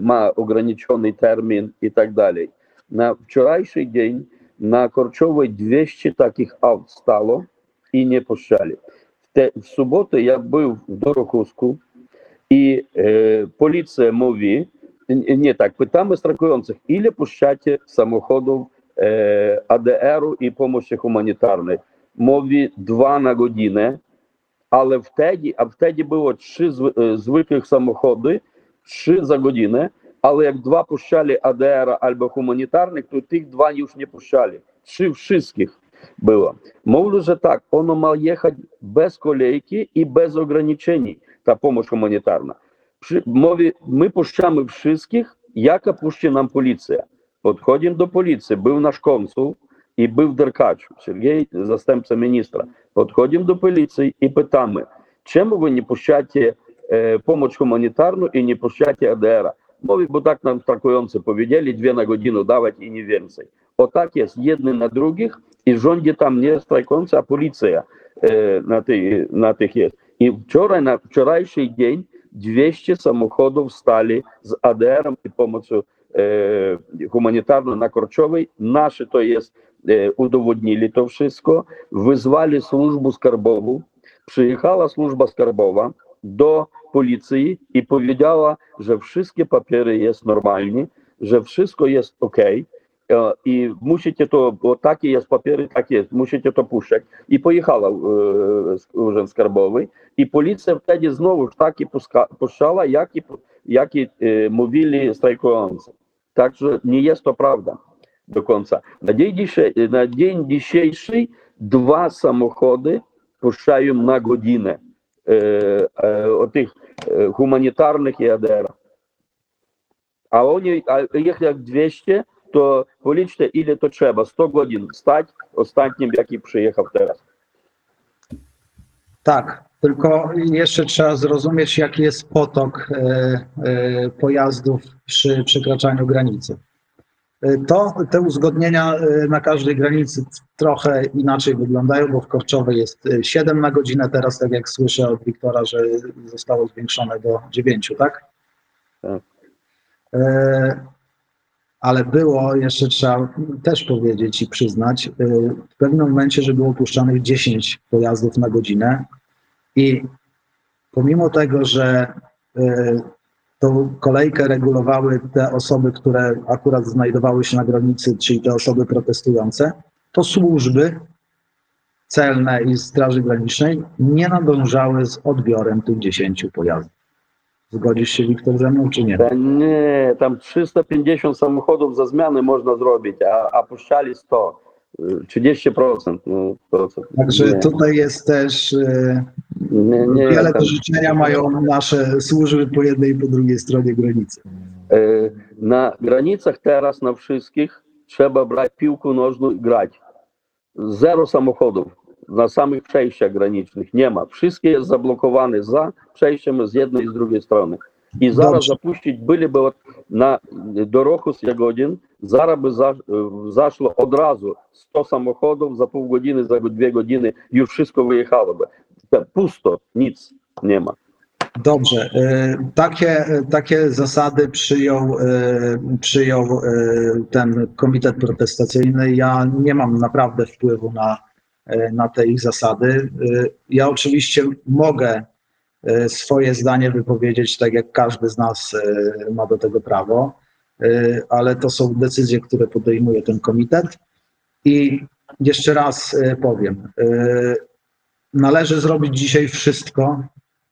ma ograniczony termin i tak dalej. Na wczorajszy dzień na Korczowej 200 takich aut stało i nie puszczali. W sobotę ja był w Dorohusku i policja mówi, nie tak, pytamy strajkujących, ile puszczacie samochodów ADR-u i pomocy humanitarnej. Mówi 2 na godzinę. Але втеді було 3 звиких самоходи, 3 за годину, але як 2 пущали АДР або гуманітарних, то тих 2 вже не пущали. 3 всіх було. Мовлю же так, воно мав їхати без колейки і без ограничень та помощь гуманітарна. Мові, ми пущаємо всіх, яка пущає нам поліція. От ходимо до поліції, був наш консул, і був Деркач, Сергій, заступник міністра. Підходимо до поліції і питаємо, чому ви не пущаєте допомогу гуманітарну і не пущаєте АДР? Мові, бо так нам страйкуючі повідали, 2 на годину давати і не вірці. Отак є, єдні на других, і жонді там не страйкуючі, а поліція на тих є. І вчора, на вчорашній день 200 самоходів стали з АДР і допомогою гуманітарною на Корчовій. Наші, то є, udowodnili to wszystko, wyzwali służbę skarbową, przyjechała służba skarbowa do policji i powiedziała, że wszystkie papiery jest normalnie, że wszystko jest ok i musicie to, bo takie jest papiery, tak jest, musicie to puszczać. I pojechała urząd skarbowy i policja wtedy znowu takie puszczała, jak i mówili strajkujący. Także nie jest to prawda do końca. Na dzień dzisiejszy 2 samochody puszczają na godzinę o tych humanitarnych i ADR. A oni, ich jak 200, to policzcie ile to trzeba, 100 godzin stać ostatnim, jaki przyjechał teraz. Tak, tylko jeszcze trzeba zrozumieć, jaki jest potok pojazdów przy przekraczaniu granicy. Te uzgodnienia na każdej granicy trochę inaczej wyglądają, bo w Korczowej jest 7 na godzinę, teraz tak jak słyszę od Wiktora, że zostało zwiększone do 9, tak? Tak. Ale było, jeszcze trzeba też powiedzieć i przyznać, w pewnym momencie, że było puszczanych 10 pojazdów na godzinę i pomimo tego, że tą kolejkę regulowały te osoby, które akurat znajdowały się na granicy, czyli te osoby protestujące, to służby celne i Straży Granicznej nie nadążały z odbiorem tych 10 pojazdów. Zgodzisz się, Wiktor, ze mną, czy nie? Nie, tam 350 samochodów za zmiany można zrobić, a puszczali 100. 30%. No, także nie. Tutaj jest też wiele do życzenia mają nasze służby po jednej i po drugiej stronie granicy. Na granicach teraz na wszystkich trzeba brać piłkę nożną i grać. Zero samochodów na samych przejściach granicznych nie ma. Wszystkie jest zablokowane za przejściem z jednej i z drugiej strony. I zaraz zapuścić byliby na Dorohusk Jagodzin, zaraz by zaszło od razu 100 samochodów, za pół godziny, za 2 godziny już wszystko wyjechałoby. Pusto, nic nie ma. Dobrze, takie zasady przyjął ten komitet protestacyjny. Ja nie mam naprawdę wpływu na te ich zasady. Ja oczywiście mogę swoje zdanie wypowiedzieć, tak jak każdy z nas ma do tego prawo, ale to są decyzje, które podejmuje ten komitet. I jeszcze raz powiem, należy zrobić dzisiaj wszystko,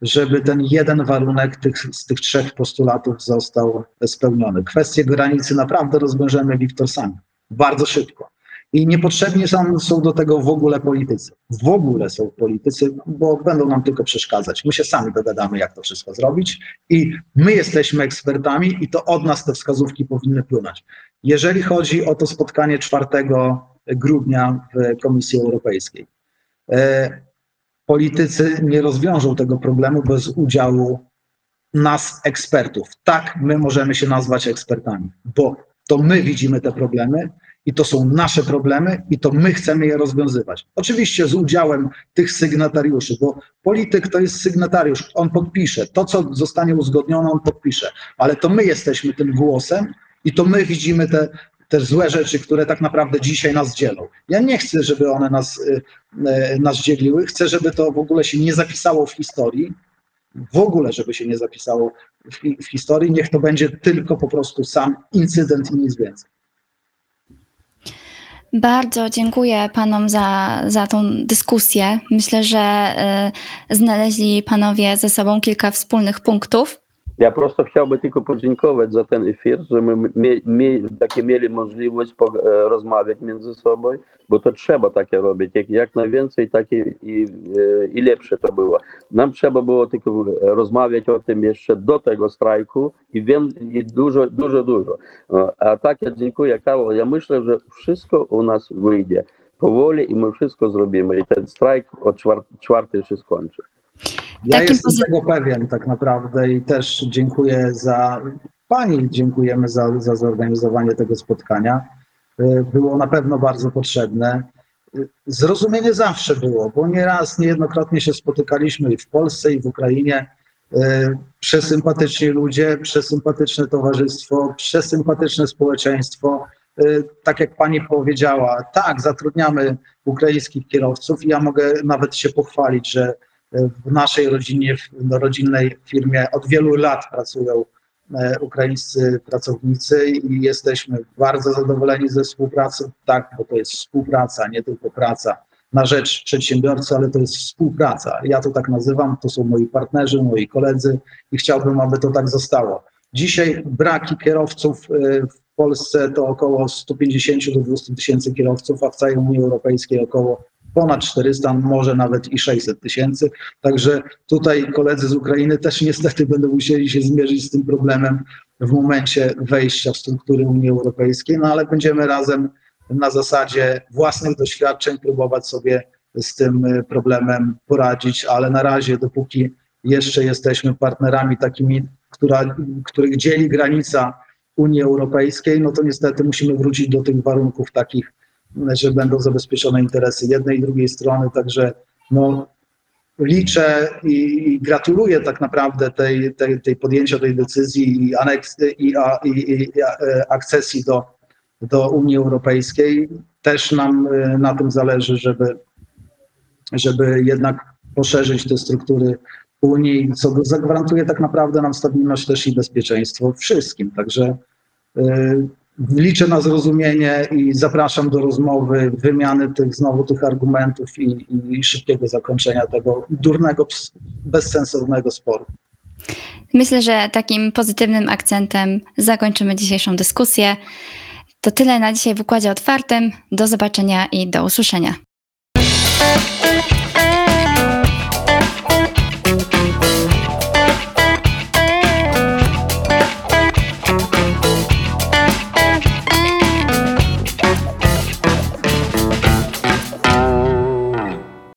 żeby ten jeden warunek z tych 3 postulatów został spełniony. Kwestie granicy naprawdę rozwiążemy, Wiktor, sami, bardzo szybko. I niepotrzebni są do tego w ogóle politycy. W ogóle są politycy, bo będą nam tylko przeszkadzać. My się sami dogadamy, jak to wszystko zrobić. I my jesteśmy ekspertami i to od nas te wskazówki powinny płynąć. Jeżeli chodzi o to spotkanie 4 grudnia w Komisji Europejskiej, politycy nie rozwiążą tego problemu bez udziału nas, ekspertów. Tak, my możemy się nazwać ekspertami, bo to my widzimy te problemy, i to są nasze problemy i to my chcemy je rozwiązywać. Oczywiście z udziałem tych sygnatariuszy, bo polityk to jest sygnatariusz, on podpisze. To, co zostanie uzgodnione, on podpisze. Ale to my jesteśmy tym głosem i to my widzimy te złe rzeczy, które tak naprawdę dzisiaj nas dzielą. Ja nie chcę, żeby one nas dzieliły. Chcę, żeby to w ogóle się nie zapisało w historii. W ogóle, żeby się nie zapisało w historii. Niech to będzie tylko po prostu sam incydent i nic więcej. Bardzo dziękuję panom za tą dyskusję. Myślę, że znaleźli panowie ze sobą kilka wspólnych punktów. Ja prosto chciałbym tylko podziękować za ten efir, że my mieli możliwość rozmawiać między sobą, bo to trzeba takie robić, jak najwięcej takie i lepsze to było. Nam trzeba było tylko rozmawiać o tym jeszcze do tego strajku i dużo. A tak ja dziękuję, Karol. Ja myślę, że wszystko u nas wyjdzie powoli i my wszystko zrobimy i ten strajk o 4 się skończy. Ja jestem tego pewien tak naprawdę i też dziękujemy za zorganizowanie tego spotkania. Było na pewno bardzo potrzebne. Zrozumienie zawsze było, bo nieraz, niejednokrotnie się spotykaliśmy i w Polsce, i w Ukrainie. Przesympatyczni ludzie, przesympatyczne towarzystwo, przesympatyczne społeczeństwo. Tak jak pani powiedziała, tak, zatrudniamy ukraińskich kierowców i ja mogę nawet się pochwalić, że w naszej rodzinie, w rodzinnej firmie od wielu lat pracują ukraińscy pracownicy i jesteśmy bardzo zadowoleni ze współpracy. Tak, bo to jest współpraca, nie tylko praca na rzecz przedsiębiorcy, ale to jest współpraca. Ja to tak nazywam, to są moi partnerzy, moi koledzy i chciałbym, aby to tak zostało. Dzisiaj braki kierowców w Polsce to około 150 do 200 tysięcy kierowców, a w całej Unii Europejskiej około ponad 400, może nawet i 600 tysięcy. Także tutaj koledzy z Ukrainy też niestety będą musieli się zmierzyć z tym problemem w momencie wejścia w struktury Unii Europejskiej, no ale będziemy razem na zasadzie własnych doświadczeń próbować sobie z tym problemem poradzić, ale na razie, dopóki jeszcze jesteśmy partnerami takimi, których dzieli granica Unii Europejskiej, no to niestety musimy wrócić do tych warunków takich, że będą zabezpieczone interesy jednej i drugiej strony, także no, liczę i gratuluję tak naprawdę tej podjęcia tej decyzji i akcesji do Unii Europejskiej. Też nam na tym zależy, żeby jednak poszerzyć te struktury Unii, co zagwarantuje tak naprawdę nam stabilność też i bezpieczeństwo wszystkim, także liczę na zrozumienie i zapraszam do rozmowy, wymiany tych argumentów i szybkiego zakończenia tego durnego, bezsensownego sporu. Myślę, że takim pozytywnym akcentem zakończymy dzisiejszą dyskusję. To tyle na dzisiaj w Układzie Otwartym. Do zobaczenia i do usłyszenia.